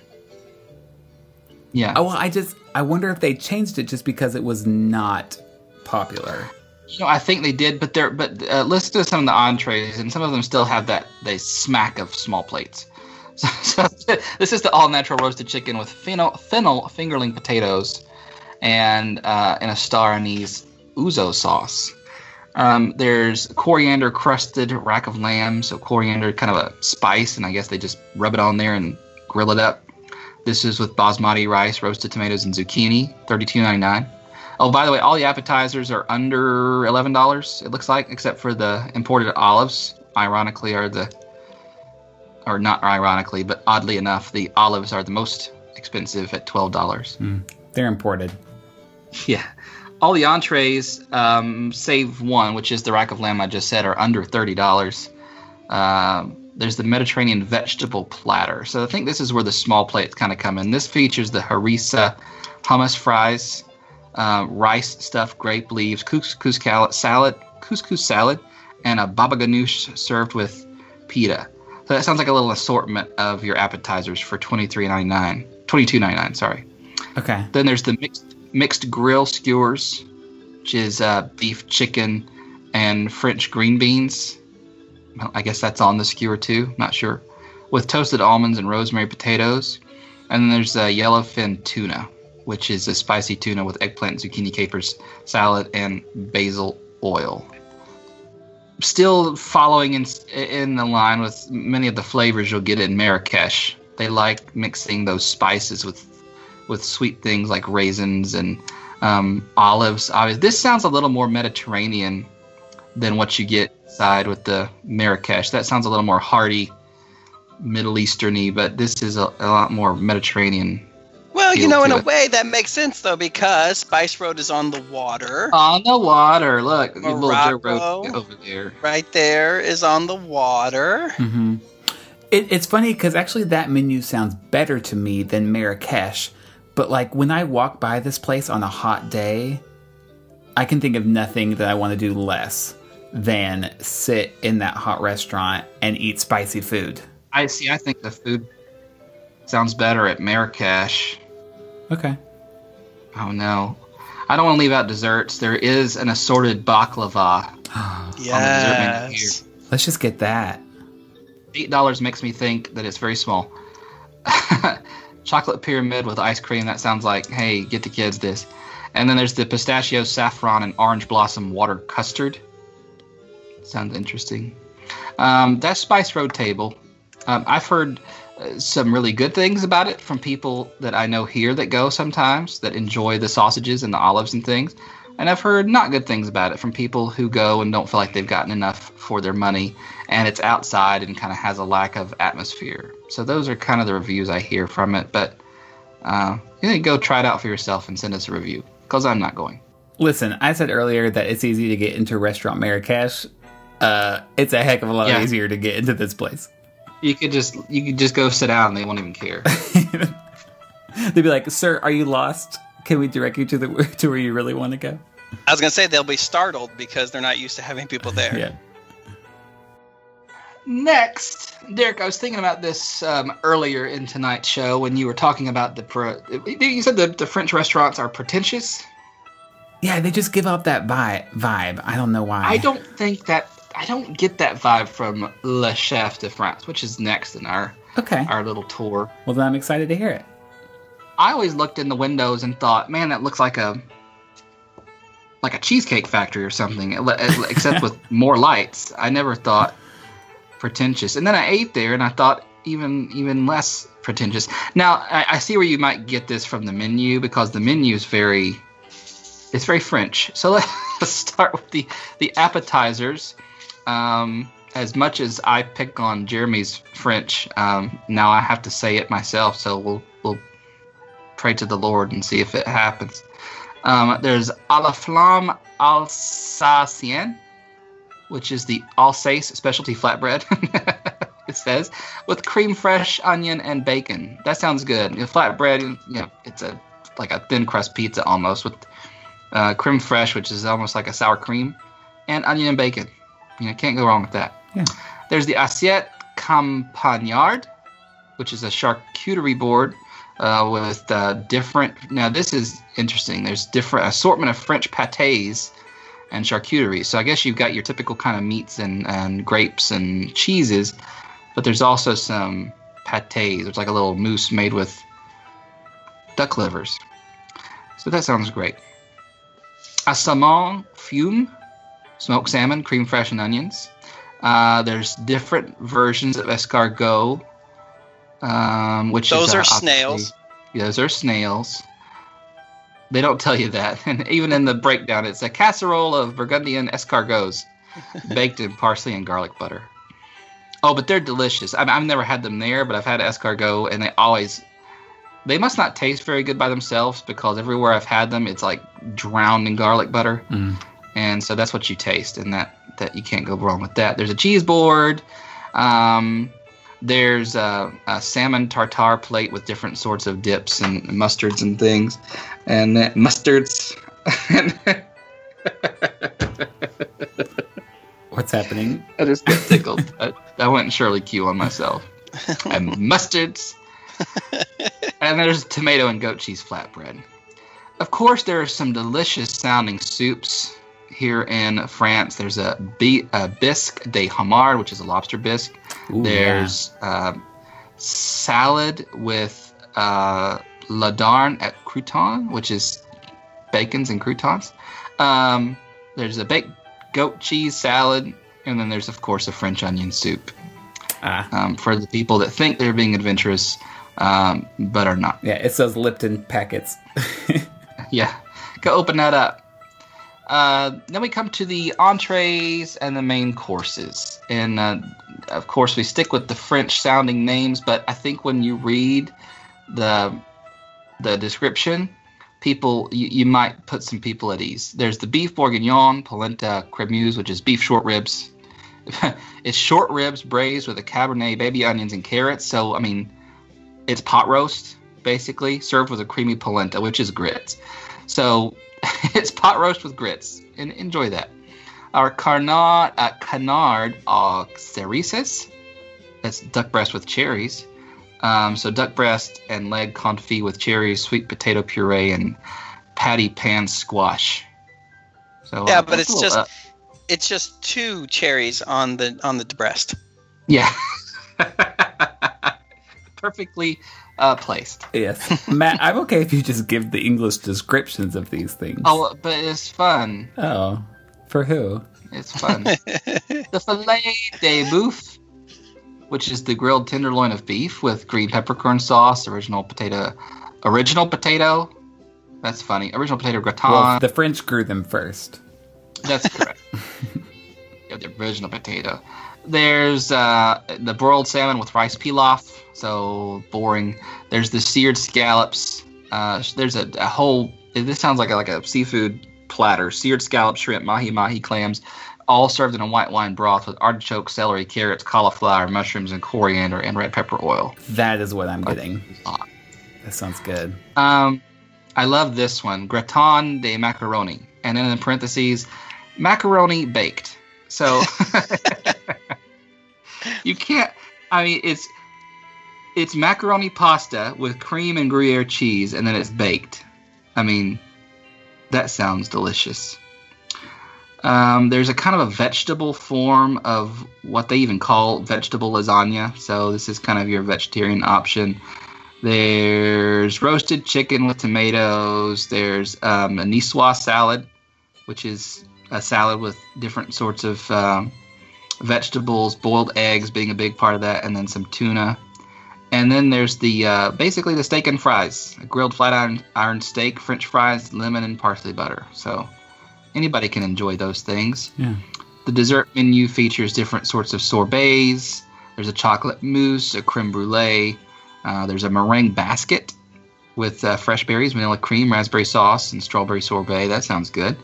Yeah. Oh, well, I wonder if they changed it just because it was not popular. You know, I think they did, but listen to some of the entrees, and some of them still have they smack of small plates. So this is the all-natural roasted chicken with fennel fingerling potatoes and a star anise ouzo sauce. There's coriander-crusted rack of lamb, so coriander kind of a spice, and I guess they just rub it on there and grill it up. This is with basmati rice, roasted tomatoes, and zucchini, $32.99. Oh, by the way, all the appetizers are under $11, it looks like, except for the imported olives. Ironically, but oddly enough, the olives are the most expensive at $12. They're imported. Yeah. All the entrees, save one, which is the rack of lamb I just said, are under $30. There's the Mediterranean vegetable platter. So I think this is where the small plates kind of come in. This features the harissa, hummus fries, rice stuffed grape leaves, couscous salad, and a baba ganoush served with pita. So that sounds like a little assortment of your appetizers for $22.99. Okay. Then there's the mixed grill skewers, which is beef, chicken, and French green beans. I guess that's on the skewer too, not sure. With toasted almonds and rosemary potatoes. And then there's yellowfin tuna, which is a spicy tuna with eggplant, zucchini, capers, salad, and basil oil. Still following in the line with many of the flavors you'll get in Marrakesh. They like mixing those spices with sweet things like raisins and olives. This sounds a little more Mediterranean than what you get side with the Marrakesh. That sounds a little more hearty, Middle Eastern-y, but this is a lot more Mediterranean. Well, you know, in a way that makes sense, though, because Spice Road is on the water. On the water. Look, Morocco, little over there. Right there is on the water. Mm-hmm. It's funny because actually that menu sounds better to me than Marrakesh, but like when I walk by this place on a hot day, I can think of nothing that I want to do less than sit in that hot restaurant and eat spicy food. I see. I think the food sounds better at Marrakesh. Okay. Oh, no. I don't want to leave out desserts. There is an assorted baklava on the dessert menu here. Let's just get that. $8 makes me think that it's very small. Chocolate pyramid with ice cream. That sounds like, hey, get the kids this. And then there's the pistachio, saffron, and orange blossom water custard. Sounds interesting. That Spice Road Table. I've heard some really good things about it from people that I know here that go sometimes, that enjoy the sausages and the olives and things. And I've heard not good things about it from people who go and don't feel like they've gotten enough for their money. And it's outside and kind of has a lack of atmosphere. So those are kind of the reviews I hear from it. But you can go try it out for yourself and send us a review, because I'm not going. Listen, I said earlier that it's easy to get into Restaurant Marrakesh. It's a heck of a lot easier to get into this place. You could just go sit down and they won't even care. They'd be like, "Sir, are you lost? Can we direct you to where you really want to go?" I was gonna say they'll be startled because they're not used to having people there. Yeah. Next, Derek, I was thinking about this earlier in tonight's show when you were talking about you said the French restaurants are pretentious. Yeah, they just give off that vibe. I don't know why. I don't get that vibe from Le Chef de France, which is next in our little tour. Well, then I'm excited to hear it. I always looked in the windows and thought, man, that looks like a cheesecake factory or something, except with more lights. I never thought pretentious. And then I ate there and I thought even less pretentious. Now, I see where you might get this from the menu, because the menu is It's very French. So let's start with the appetizers. As much as I pick on Jeremy's French, now I have to say it myself. So we'll pray to the Lord and see if it happens. There's à la flamme alsacienne, which is the Alsace specialty flatbread, it says, with cream, fresh onion, and bacon. That sounds good. Flatbread, it's like a thin crust pizza almost, with creme fraiche, which is almost like a sour cream, and onion and bacon. Can't go wrong with that. Yeah. There's the assiette campagnarde, which is a charcuterie board with different. Now this is interesting. There's different assortment of French pâtés and charcuterie. So I guess you've got your typical kind of meats and grapes and cheeses, but there's also some pâtés. There's like a little mousse made with duck livers. So that sounds great. A saumon fume, smoked salmon, cream, fresh, and onions. There's different versions of escargot, Which those is, are snails. Yeah, those are snails. They don't tell you that. And even in the breakdown, it's a casserole of Burgundian escargots baked in parsley and garlic butter. Oh, but they're delicious. I've never had them there, but I've had escargot, and they must not taste very good by themselves, because everywhere I've had them, it's like drowned in garlic butter. Mm. And so that's what you taste, and that you can't go wrong with that. There's a cheese board. There's a salmon tartare plate with different sorts of dips and mustards and things. And mustards. What's happening? I just got tickled. I went Shirley Q on myself. And mustards. And there's tomato and goat cheese flatbread. Of course, there are some delicious sounding soups here in France. There's a bisque de homard, which is a lobster bisque. Ooh, there's salad with ladarn at crouton, which is bacons and croutons. There's a baked goat cheese salad, and then there's, of course, a French onion soup. For the people that think they're being adventurous, but are not. Yeah, it's those Lipton packets. Yeah, go open that up. Then we come to the entrees and the main courses. And, of course, we stick with the French-sounding names, but I think when you read the description, people you might put some people at ease. There's the beef bourguignon, polenta crémeuse, which is beef short ribs. It's short ribs braised with a cabernet, baby onions, and carrots. So, I mean, it's pot roast, basically, served with a creamy polenta, which is grits. So it's pot roast with grits, and enjoy that. Our canard aux cerises. That's duck breast with cherries. So duck breast and leg confit with cherries, sweet potato puree, and patty pan squash. So, yeah, but it's just... It's just two cherries on the breast. Yeah, perfectly placed. Yes, Matt, I'm okay if you just give the English descriptions of these things. Oh, but it's fun. Oh, for who? It's fun. The filet de boeuf, which is the grilled tenderloin of beef with green peppercorn sauce, original potato. That's funny. Original potato gratin. Well, the French grew them first. That's correct. Yeah, the original potato. There's the broiled salmon with rice pilaf. So boring. There's the seared scallops. There's a whole... This sounds like a seafood platter. Seared scallop, shrimp, mahi-mahi clams, all served in a white wine broth with artichoke, celery, carrots, cauliflower, mushrooms, and coriander, and red pepper oil. That is what I'm getting. That sounds good. I love this one. Gratin de macaroni. And then in parentheses... macaroni baked. So you can't, I mean, it's macaroni pasta with cream and Gruyere cheese, and then it's baked. I mean, that sounds delicious. There's a kind of a vegetable form of what they even call vegetable lasagna. So this is kind of your vegetarian option. There's roasted chicken with tomatoes. There's a niçoise salad, which is a salad with different sorts of vegetables, boiled eggs being a big part of that, and then some tuna. And then there's the basically the steak and fries, a grilled flat iron steak, French fries, lemon, and parsley butter. So anybody can enjoy those things. Yeah. The dessert menu features different sorts of sorbets. There's a chocolate mousse, a creme brulee. There's a meringue basket with fresh berries, vanilla cream, raspberry sauce, and strawberry sorbet. That sounds good.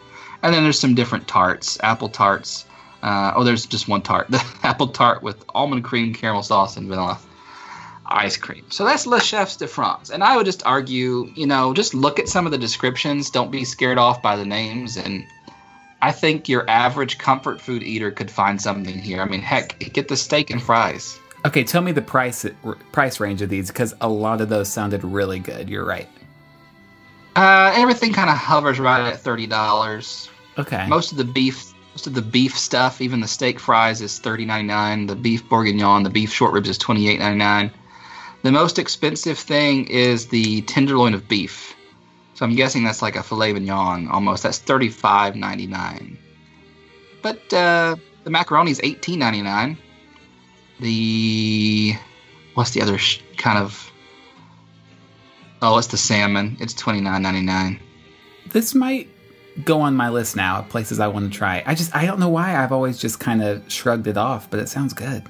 And then there's some different tarts, apple tarts. There's just one tart, the apple tart with almond cream, caramel sauce, and vanilla ice cream. So that's Le Chefs de France. And I would just argue, just look at some of the descriptions. Don't be scared off by the names. And I think your average comfort food eater could find something here. I mean, heck, get the steak and fries. Okay, tell me the price range of these, because a lot of those sounded really good. You're right. Everything kind of hovers right at $30. Okay. Most of the beef stuff, even the steak fries, is $30.99. The beef bourguignon, the beef short ribs, is $28.99. The most expensive thing is the tenderloin of beef. So I'm guessing that's like a filet mignon almost. That's $35.99. But the macaroni is $18.99. What's the other kind of... Oh, it's the salmon. It's $29.99. This might go on my list now of places I want to try. I don't know why I've always just kind of shrugged it off, but it sounds good.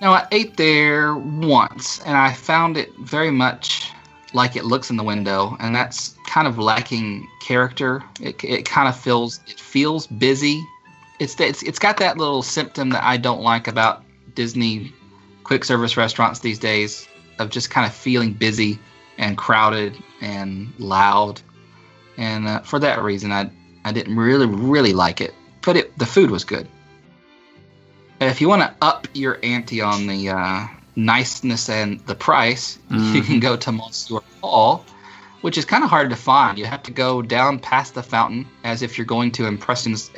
Now, I ate there once, and I found it very much like it looks in the window, and that's kind of lacking character. It kind of feels busy. It's got that little symptom that I don't like about Disney quick service restaurants these days, of just kind of feeling busy and crowded and loud. And for that reason, I didn't really, really like it. But the food was good. If you want to up your ante on the niceness and the price, you can go to Monsieur Paul, which is kind of hard to find. You have to go down past the fountain as if you're going to Impressions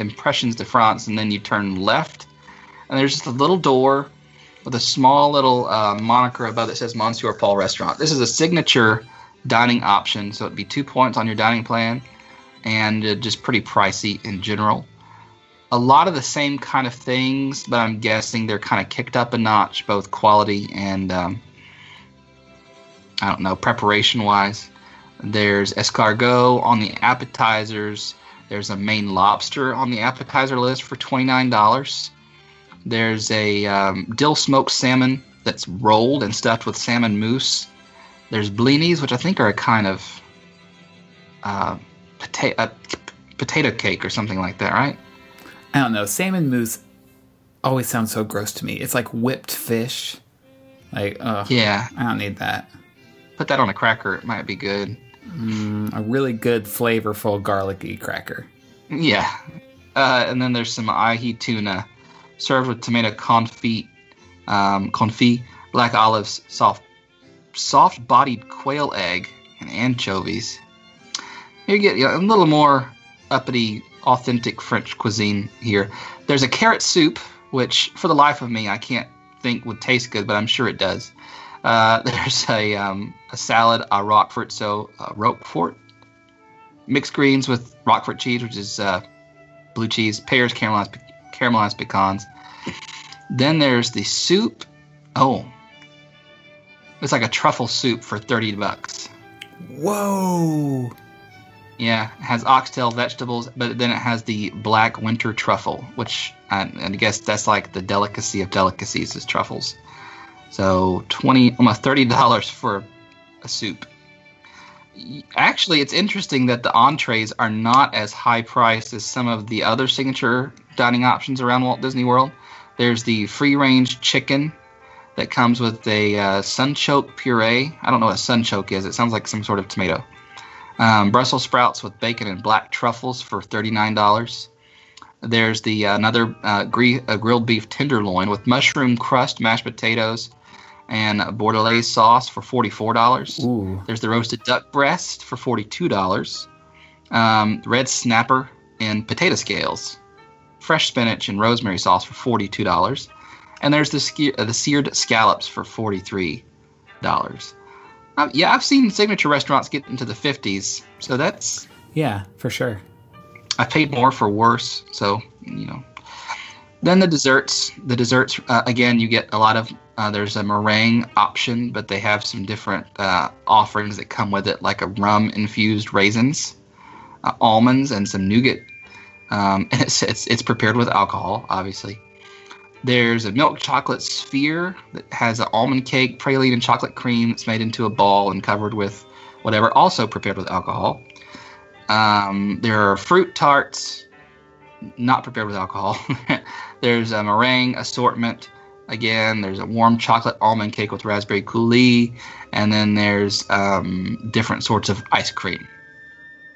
de France, and then you turn left. And there's just a little door with a small little moniker above that says Monsieur Paul Restaurant. This is a signature dining option, so it'd be 2 points on your dining plan, and just pretty pricey in general. A lot of the same kind of things, but I'm guessing they're kind of kicked up a notch, both quality and, I don't know, preparation-wise. There's escargot on the appetizers. There's a Maine lobster on the appetizer list for $29. There's a dill smoked salmon that's rolled and stuffed with salmon mousse. There's blinis, which I think are a kind of potato cake or something like that, right? I don't know. Salmon mousse always sounds so gross to me. It's like whipped fish. Like, ugh. Yeah. I don't need that. Put that on a cracker. It might be good. A really good, flavorful, garlicky cracker. Yeah. And then there's some ahi tuna served with tomato confit, black olives, soft-bodied quail egg, and anchovies. You get a little more uppity, authentic French cuisine here. There's a carrot soup, which for the life of me I can't think would taste good, but I'm sure it does. There's a salad à Roquefort, Roquefort. Mixed greens with Roquefort cheese, which is blue cheese, pears, caramelized pecans. Then there's the soup. Oh, it's like a truffle soup for $30. Whoa. Yeah, it has oxtail vegetables, but then it has the black winter truffle, which I guess that's like the delicacy of delicacies is truffles. So $30 for a soup. Actually, it's interesting that the entrees are not as high priced as some of the other signature dining options around Walt Disney World. There's the free-range chicken that comes with a sunchoke puree. I don't know what a sunchoke is. It sounds like some sort of tomato. Brussels sprouts with bacon and black truffles for $39. There's another grilled beef tenderloin with mushroom crust, mashed potatoes, and Bordelaise sauce for $44. Ooh. There's the roasted duck breast for $42. Red snapper and potato scales, fresh spinach and rosemary sauce for $42. And there's the seared scallops for $43. Yeah, I've seen signature restaurants get into the 50s, so that's... Yeah, for sure. I paid more for worse, so, you know. Then the desserts. The desserts, again, you get a lot of... there's a meringue option, but they have some different offerings that come with it, like a rum-infused raisins, almonds, and some nougat. And it's prepared with alcohol, obviously. There's a milk chocolate sphere that has an almond cake, praline, and chocolate cream that's made into a ball and covered with whatever, also prepared with alcohol. There are fruit tarts, not prepared with alcohol. There's a meringue assortment. Again, there's a warm chocolate almond cake with raspberry coulis. And then there's different sorts of ice cream.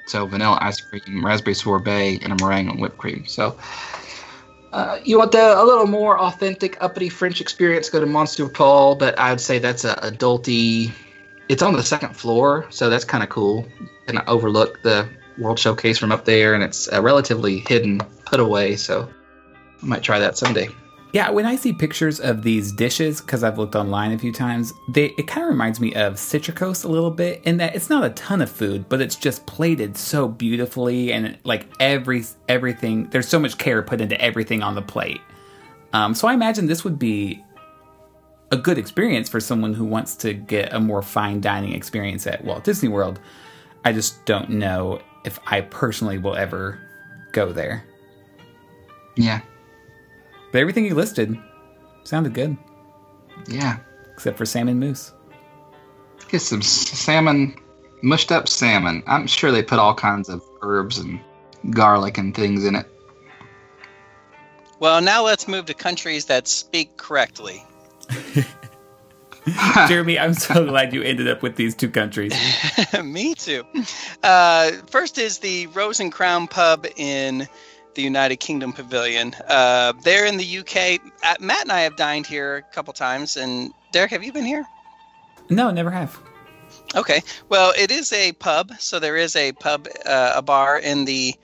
So vanilla ice cream, raspberry sorbet, and a meringue and whipped cream. So... you want a little more authentic, uppity French experience, go to Monsieur Paul, but I'd say that's a adulty. It's on the second floor, so that's kind of cool. And I overlook the World Showcase from up there, and it's relatively hidden, put away, so I might try that someday. Yeah, when I see pictures of these dishes, because I've looked online a few times, it kind of reminds me of Citricos a little bit, in that it's not a ton of food, but it's just plated so beautifully, and like everything, there's so much care put into everything on the plate. So I imagine this would be a good experience for someone who wants to get a more fine dining experience at Walt Disney World. I just don't know if I personally will ever go there. Yeah. But everything you listed sounded good. Yeah. Except for salmon mousse. Get some salmon, mushed up salmon. I'm sure they put all kinds of herbs and garlic and things in it. Well, now let's move to countries that speak correctly. Jeremy, I'm so glad you ended up with these two countries. Me too. First is the Rose and Crown Pub in the United Kingdom Pavilion. They're in the UK. Matt and I have dined here a couple times. And Derek, have you been here? No, never have. Okay. Well, it is a pub. So there is a pub, a bar in the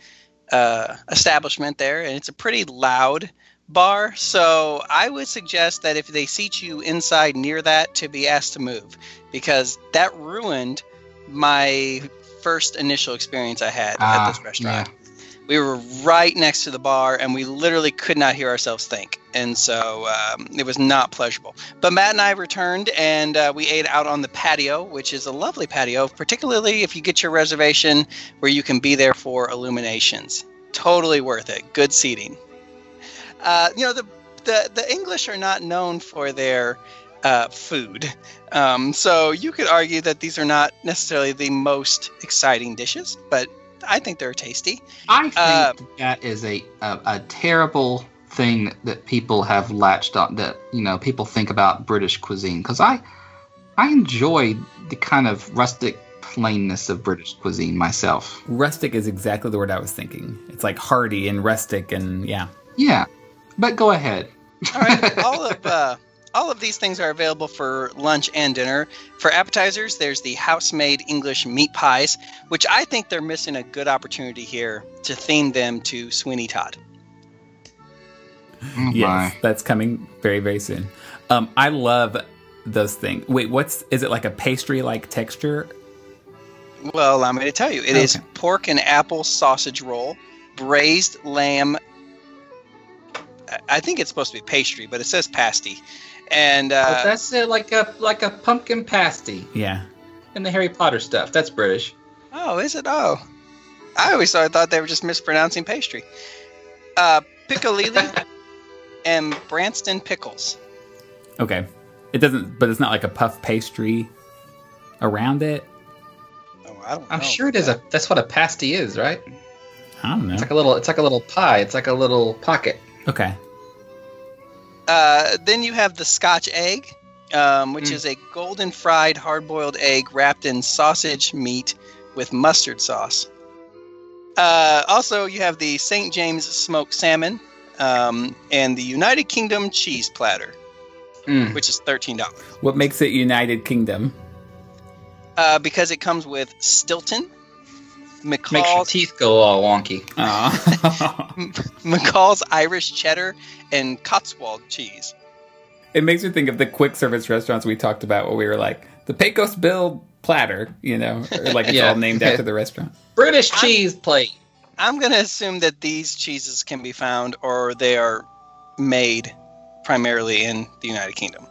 establishment there. And it's a pretty loud bar. So I would suggest that if they seat you inside near that, to be asked to move, because that ruined my first initial experience I had at this restaurant. Yeah. We were right next to the bar, and we literally could not hear ourselves think. And so it was not pleasurable. But Matt and I returned, and we ate out on the patio, which is a lovely patio, particularly if you get your reservation where you can be there for illuminations. Totally worth it. Good seating. You know, the English are not known for their food. So you could argue that these are not necessarily the most exciting dishes, but I think they're tasty. I think that is a terrible thing that people have latched on, that, you know, people think about British cuisine, because I enjoy the kind of rustic plainness of British cuisine myself. Rustic is exactly the word I was thinking. It's like hearty and rustic and yeah. Yeah, but go ahead. All right, all of these things are available for lunch and dinner. For appetizers, there's the house-made English meat pies, which I think they're missing a good opportunity here to theme them to Sweeney Todd. Oh, yes, that's coming very, very soon. I love those things. Wait, is it like a pastry-like texture? Well, allow me to tell you. It is pork and apple sausage roll, braised lamb. I think it's supposed to be pastry, but it says pasty. And that's it, like a pumpkin pasty. Yeah. And the Harry Potter stuff. That's British. Oh, is it? Oh. I always thought they were just mispronouncing pastry. Piccolilli and Branston pickles. Okay. It doesn't, but it's not like a puff pastry around it? Oh, I don't know. I'm sure it is. That's what a pasty is, right? I don't know. It's like a little pie. It's like a little pocket. Okay. Then you have the Scotch egg, which is a golden fried hard-boiled egg wrapped in sausage meat with mustard sauce. Also, you have the St. James smoked salmon and the United Kingdom cheese platter, which is $13. What makes it United Kingdom? Because it comes with Stilton. McCall's, makes your teeth go all wonky. McCall's Irish Cheddar and Cotswold cheese. It makes me think of the quick service restaurants we talked about where we were like, the Pecos Bill platter, you know, or like it's all named after the restaurant. British cheese plate. I'm going to assume that these cheeses can be found, or they are made primarily in the United Kingdom.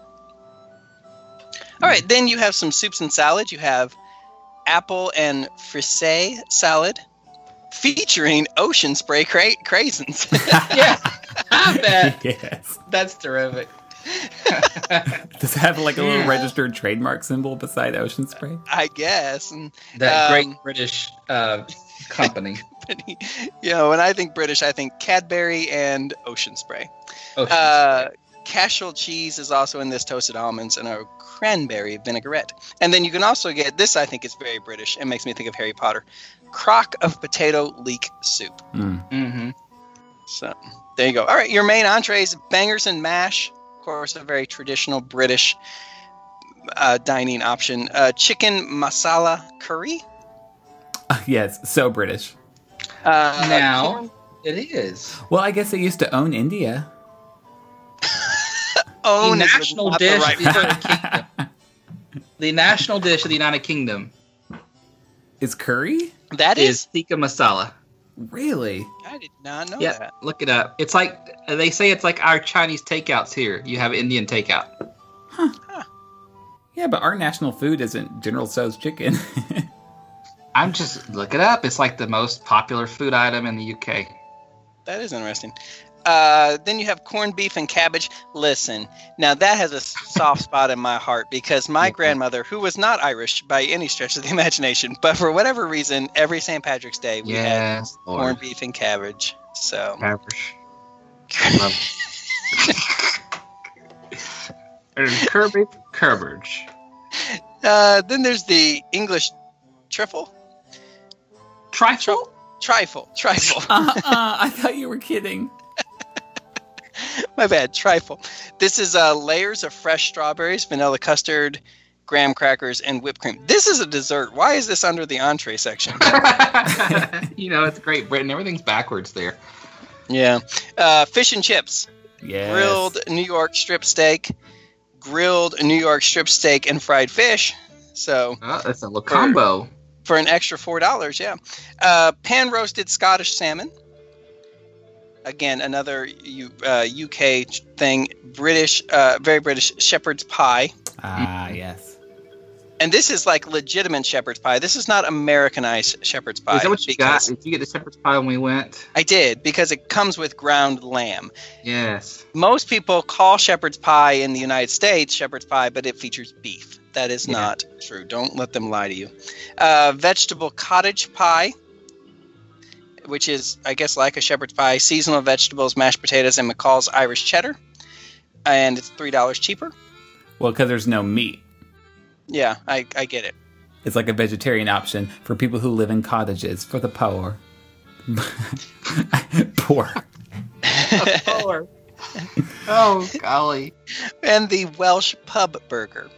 All right, then you have some soups and salads. You have apple and frisee salad featuring Ocean Spray craisins. Yeah, I bet. Yes. That's terrific. Does it have like a little registered trademark symbol beside Ocean Spray? I guess. And, that great British company. You know, when I think British, I think Cadbury and Ocean Spray. Cashel cheese is also in this, toasted almonds and a cranberry vinaigrette. And then you can also get this, I think is very British and makes me think of Harry Potter, crock of potato leek soup. Mm-hmm. So there you go. All right, your main entrees, bangers and mash. Of course, a very traditional British dining option. Chicken masala curry. Yes, so British. Now it is. Well, I guess they used to own India. The national dish of the United Kingdom is curry. That is tikka masala. Really? I did not know that. Look it up. It's like they say it's like our Chinese takeouts here. You have Indian takeout. Huh. Huh. Yeah, but our national food isn't General Tso's chicken. I'm just, look it up. It's like the most popular food item in the UK. That is interesting. Then you have corned beef and cabbage. Listen, now that has a soft spot in my heart because my grandmother, who was not Irish by any stretch of the imagination, but for whatever reason, every St. Patrick's Day we had corned beef and cabbage. So. Cabbage. I love it. And cabbage. Then there's the English trifle. Trifle? Trifle. I thought you were kidding. My bad, trifle. This is layers of fresh strawberries, vanilla custard, graham crackers, and whipped cream. This is a dessert. Why is this under the entree section? You know, it's Great Britain. Everything's backwards there. Yeah. Fish and chips. Yes. Grilled New York strip steak. Grilled New York strip steak and fried fish. So that's a little combo. For an extra $4, yeah. Pan-roasted Scottish salmon. Again, another UK thing. British, very British shepherd's pie. Ah, yes. And this is like legitimate shepherd's pie. This is not Americanized shepherd's pie. Is that what you got? Did you get the shepherd's pie when we went? I did, because it comes with ground lamb. Yes. Most people call shepherd's pie in the United States shepherd's pie, but it features beef. That is not true. Don't let them lie to you. Vegetable cottage pie, which is, I guess, like a shepherd's pie, seasonal vegetables, mashed potatoes, and McCall's Irish Cheddar. And it's $3 cheaper. Well, because there's no meat. Yeah, I get it. It's like a vegetarian option for people who live in cottages, for the poor. Poor. The poor. Oh, golly. And the Welsh pub burger.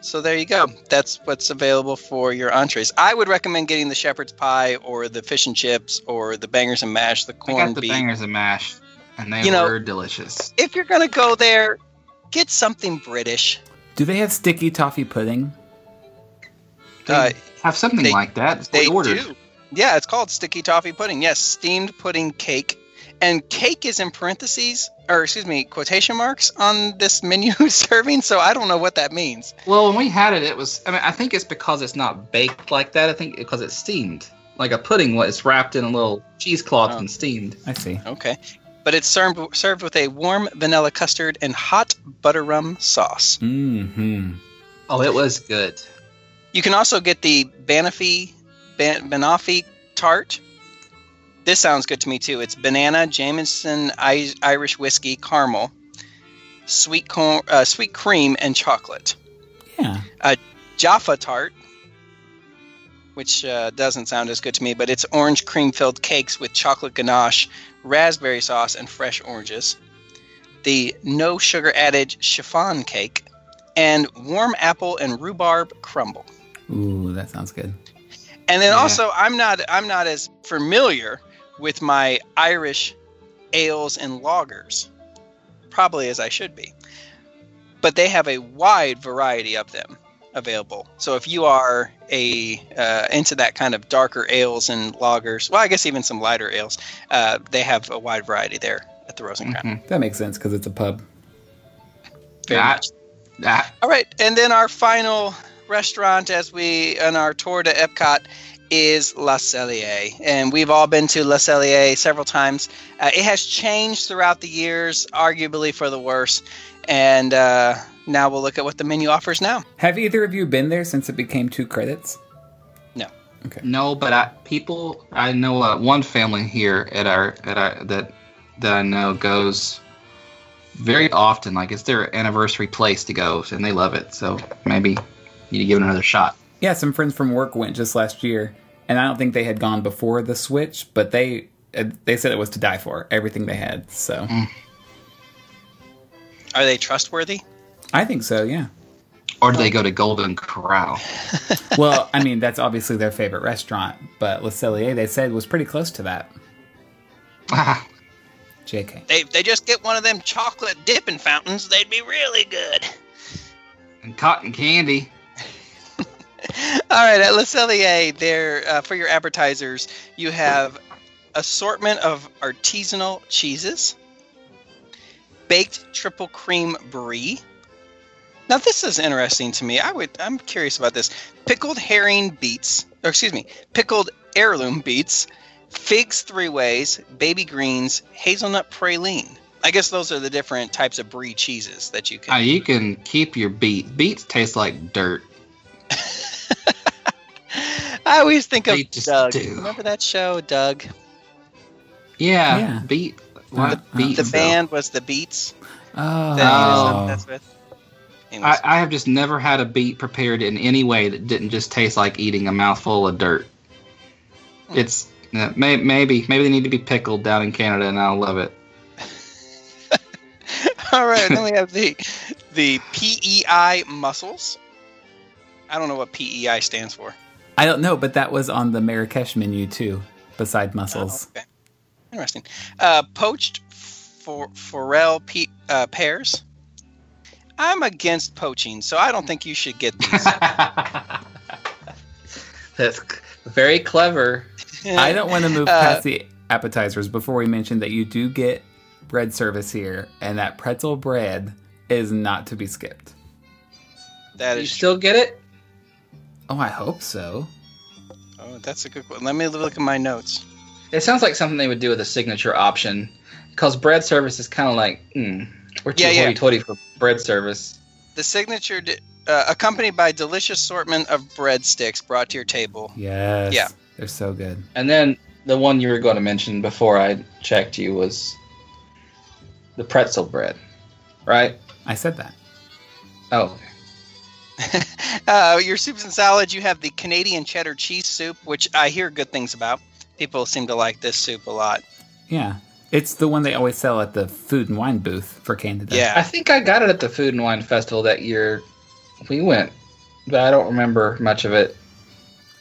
So there you go. That's what's available for your entrees. I would recommend getting the shepherd's pie or the fish and chips or the bangers and mash, the corned beef. I got the bangers and mash, and they were delicious. If you're going to go there, get something British. Do they have sticky toffee pudding? They have something like that. It's they ordered. Do. Yeah, it's called sticky toffee pudding. Yes, steamed pudding cake. And cake is in parentheses, or excuse me, quotation marks on this menu serving, so I don't know what that means. Well, when we had it, it was, I mean, I think it's because it's not baked like that. I think because it's steamed. Like a pudding, it's wrapped in a little cheesecloth and steamed. I see. Okay. But it's served with a warm vanilla custard and hot butter rum sauce. Mm-hmm. Oh, it was good. You can also get the banoffee tart. This sounds good to me, too. It's banana, Jameson, Irish whiskey, caramel, sweet cream, and chocolate. Yeah. A Jaffa tart, which doesn't sound as good to me, but it's orange cream-filled cakes with chocolate ganache, raspberry sauce, and fresh oranges. The no-sugar-added chiffon cake, and warm apple and rhubarb crumble. Ooh, that sounds good. And then also, I'm not as familiar with my Irish ales and lagers, probably as I should be. But they have a wide variety of them available. So if you are into that kind of darker ales and lagers, well, I guess even some lighter ales, they have a wide variety there at the Rose and Crown. Mm-hmm. That makes sense because it's a pub. Very much. All right, and then our final restaurant on our tour to Epcot is Le Cellier, and we've all been to Le Cellier several times. It has changed throughout the years, arguably for the worse, and now we'll look at what the menu offers now. Have either of you been there since it became 2 credits? No. Okay. No, but I know one family here at our that I know goes very often. Like it's their anniversary place to go, and they love it. So maybe need to give it another shot. Yeah, some friends from work went just last year, and I don't think they had gone before the switch, but they said it was to die for, everything they had, so. Mm. Are they trustworthy? I think so, yeah. Or do they go to Golden Corral? Well, I mean, that's obviously their favorite restaurant, but Le Cellier, they said, was pretty close to that. JK. They just get one of them chocolate dipping fountains, they'd be really good. And cotton candy. All right, at Le Cellier, there for your appetizers, you have assortment of artisanal cheeses, baked triple cream brie. Now this is interesting to me. I'm curious about this. Pickled herring beets, or excuse me, pickled heirloom beets, figs three ways, baby greens, hazelnut praline. I guess those are the different types of brie cheeses that you can. Oh, you can keep your beets. Beets taste like dirt. I always think of Doug. Do. Remember that show, Doug? Yeah. Beat. The band was the Beats. Oh. That's with. I have just never had a beet prepared in any way that didn't just taste like eating a mouthful of dirt. It's maybe they need to be pickled down in Canada, and I'll love it. All right, then we have the PEI mussels. I don't know what PEI stands for. I don't know, but that was on the Marrakesh menu too, beside mussels. Oh, okay. Interesting. Poached forel pears. I'm against poaching, so I don't think you should get these. That's very clever. I don't want to move past the appetizers before we mention that you do get bread service here, and that pretzel bread is not to be skipped. That is you still get it? Oh, I hope so. Oh, that's a good one. Let me look at my notes. It sounds like something they would do with a signature option, because bread service is kind of like, we're too hoity-toity for bread service. The signature, accompanied by delicious assortment of breadsticks brought to your table. Yes. Yeah. They're so good. And then the one you were going to mention before I checked you was the pretzel bread, right? I said that. Oh, your soups and salads, you have the Canadian cheddar cheese soup, which I hear good things about. People seem to like this soup a lot. Yeah. It's the one they always sell at the food and wine booth for Canada. Yeah. I think I got it at the food and wine festival that year we went, but I don't remember much of it.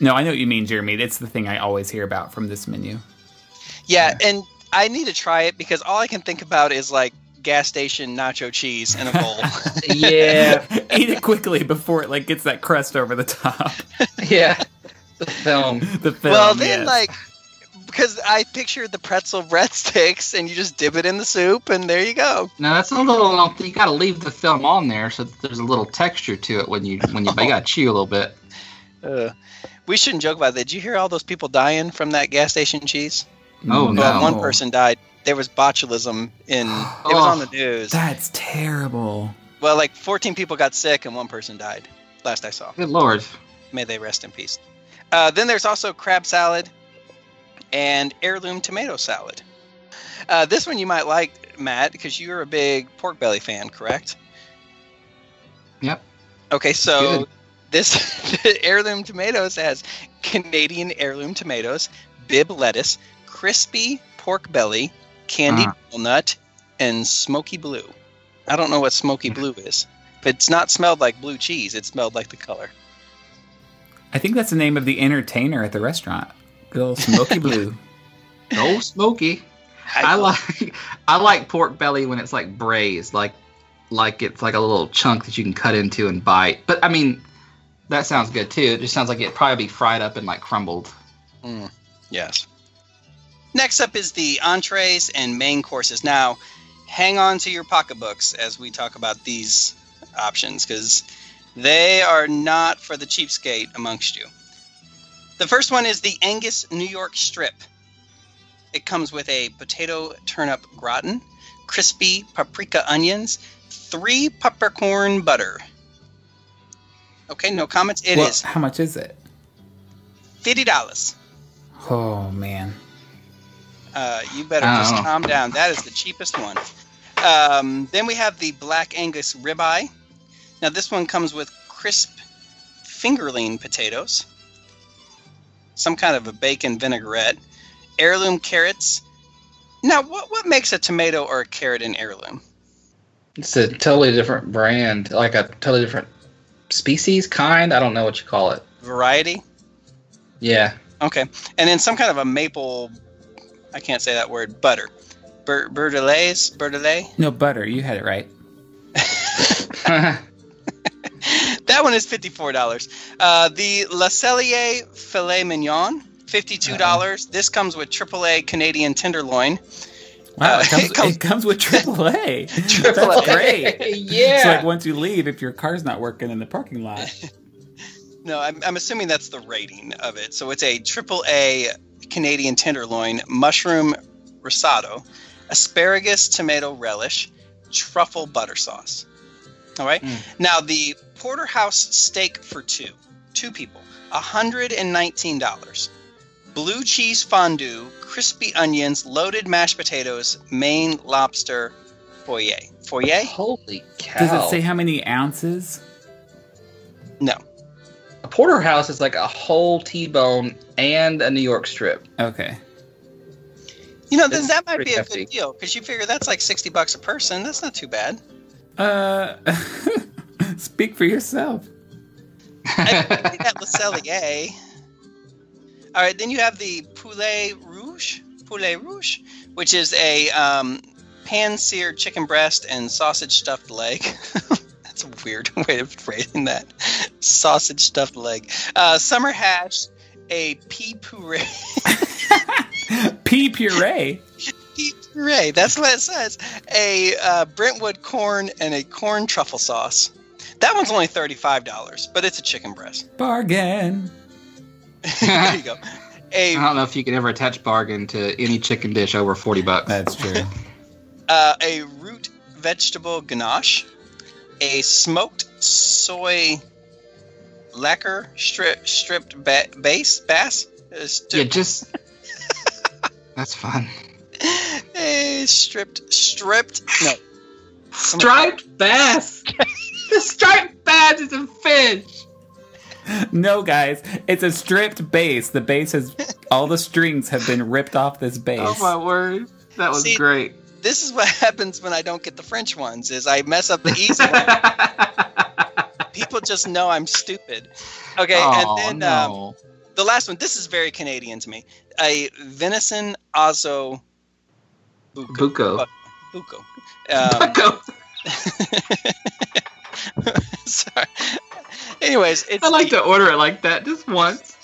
No, I know what you mean, Jeremy. It's the thing I always hear about from this menu. Yeah. And I need to try it because all I can think about is like gas station nacho cheese in a bowl. Yeah. Eat it quickly before it like gets that crust over the top. Yeah. The film. Well, then because I pictured the pretzel breadsticks and you just dip it in the soup and there you go. Now that's a little, you got to leave the film on there so that there's a little texture to it when you got to chew a little bit. We shouldn't joke about that. Did you hear all those people dying from that gas station cheese? Oh, no. Well, one person died. There was botulism it was on the news. That's terrible. Well, like 14 people got sick and one person died, last I saw. Good Lord. May they rest in peace. Then there's also crab salad and heirloom tomato salad. This one you might like, Matt, because you're a big pork belly fan, correct? Yep. Okay, so this the heirloom tomatoes has Canadian heirloom tomatoes, bib lettuce, crispy pork belly, candied walnut, and smoky blue. I don't know what smoky blue is, but it's not smelled like blue cheese. It smelled like the color. I think that's the name of the entertainer at the restaurant. Good old Smoky Blue. Oh, Smoky. I like pork belly when it's like braised, like it's like a little chunk that you can cut into and bite. But I mean, that sounds good too. It just sounds like it'd probably be fried up and like crumbled. Yes. Next up is the entrees and main courses. Now, hang on to your pocketbooks as we talk about these options, because they are not for the cheapskate amongst you. The first one is the Angus New York strip. It comes with a potato turnip gratin, crispy paprika onions, 3 peppercorn butter. Okay, no comments. It is. How much is it? $50. Oh, man. You better just calm down. That is the cheapest one. Then we have the Black Angus ribeye. Now, this one comes with crisp fingerling potatoes, some kind of a bacon vinaigrette, heirloom carrots. Now, what makes a tomato or a carrot an heirloom? It's a totally different brand, like a totally different species, kind. I don't know what you call it. Variety? Yeah. Okay. And then some kind of a maple, I can't say that word, butter. Berdelais? No, butter. You had it right. That one is $54. The Le Cellier filet mignon, $52. This comes with AAA Canadian tenderloin, Wow, it comes with AAA. That's great. Yeah. It's like once you leave, if your car's not working in the parking lot. No, I'm assuming that's the rating of it. So it's a AAA Canadian tenderloin, mushroom risotto, asparagus tomato relish, truffle butter sauce. All right. Mm. Now the porterhouse steak for two people, $119. Blue cheese fondue, crispy onions, loaded mashed potatoes, Maine lobster, foyer. Foyer? Holy cow. Does it say how many ounces? No. A porterhouse is like a whole T-bone and a New York strip. Okay. You know, then that might be a hefty. Good deal, because you figure that's like $60 a person. That's not too bad. Speak for yourself. I think that Le Cellier. All right, then you have the poulet rouge, which is a pan-seared chicken breast and sausage stuffed leg. That's a weird way of phrasing that. Sausage stuffed leg. Summer hash, a pea puree. Pea puree? Pea puree, that's what it says. A Brentwood corn and a corn truffle sauce. That one's only $35, but it's a chicken breast. Bargain. There you go. I don't know if you could ever attach bargain to any chicken dish over $40. That's true. A root vegetable ganache, a smoked soy lacquer stripped bass. That's fun. A striped bass. The striped bass is a fish. No, guys, it's a stripped bass. The bass has all the strings have been ripped off this bass. Oh my word, that was great. This is what happens when I don't get the French ones. Is I mess up the easy one. People just know I'm stupid. Okay, the last one. This is very Canadian to me. A venison osso buco. Sorry. Anyways, I like to order it like that just once.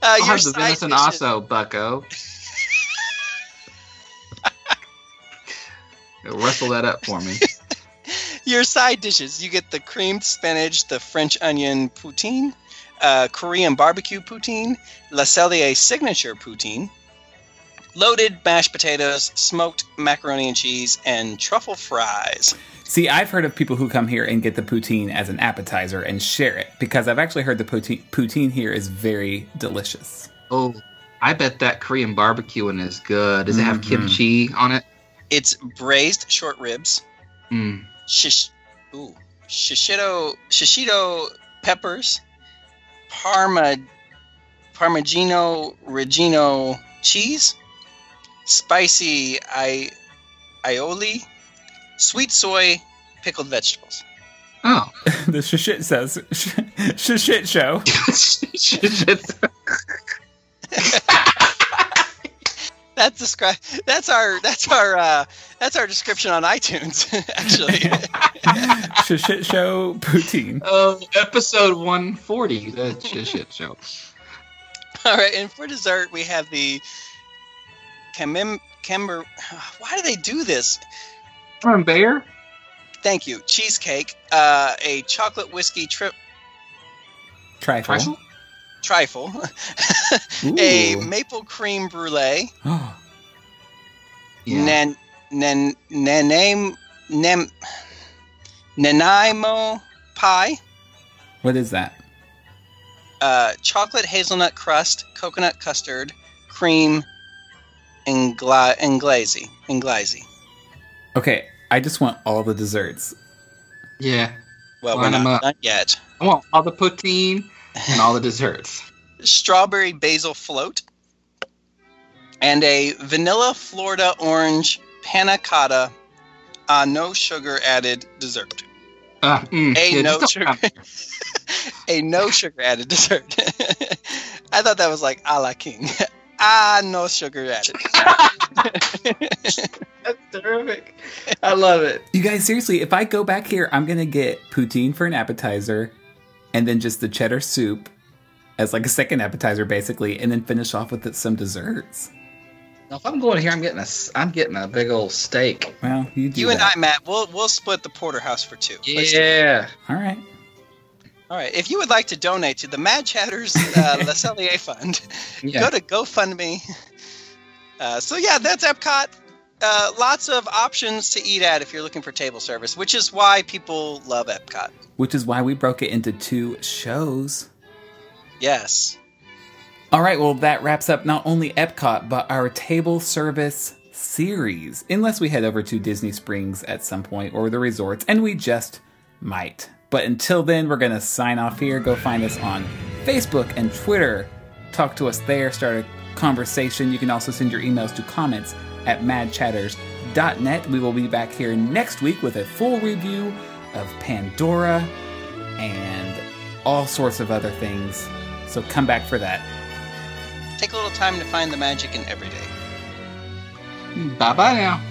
I'll have the venison osso, bucko. Rustle that up for me. Your side dishes. You get the creamed spinach, the French onion poutine, Korean barbecue poutine, Le Cellier signature poutine, loaded mashed potatoes, smoked macaroni and cheese, and truffle fries. See, I've heard of people who come here and get the poutine as an appetizer and share it, because I've actually heard the poutine here is very delicious. Oh, I bet that Korean barbecue one is good. Does it have kimchi on it? It's braised short ribs, shishito peppers, Parmigiano-Reggiano cheese, spicy aioli, sweet soy, pickled vegetables. Oh. The shit says. Shit show. That's our description on iTunes, actually. Shit show poutine. Episode 140. That's shit show. All right, and for dessert we have the camembert. Why do they do this? Bear? Thank you. Cheesecake, a chocolate whiskey trifle, a maple cream brulee, Nanaimo pie. What is that? Chocolate hazelnut crust, coconut custard, cream, Anglaise. Okay, I just want all the desserts. Yeah. Well, we're not done yet. I want all the poutine and all the desserts. Strawberry basil float and a vanilla Florida orange panna cotta, no sugar added dessert. A no sugar added dessert. I thought that was like a la king. No sugar added. That's terrific. I love it. You guys, seriously, if I go back here, I'm going to get poutine for an appetizer and then just the cheddar soup as like a second appetizer, basically, and then finish off with some desserts. Now, if I'm going here, I'm getting a big old steak. Well, you and I, Matt, we'll split the porterhouse for two. Yeah. All right. If you would like to donate to the Mad Chatters Le Cellier Fund, go to GoFundMe. That's Epcot. Lots of options to eat at if you're looking for table service, which is why people love Epcot. Which is why we broke it into two shows. Yes. All right, well, that wraps up not only Epcot, but our table service series. Unless we head over to Disney Springs at some point or the resorts, and we just might. But until then, we're going to sign off here. Go find us on Facebook and Twitter. Talk to us there. Start a conversation. You can also send your emails to comments@madchatters.net. We will be back here next week with a full review of Pandora and all sorts of other things. So come back for that. Take a little time to find the magic in every day. Bye-bye now.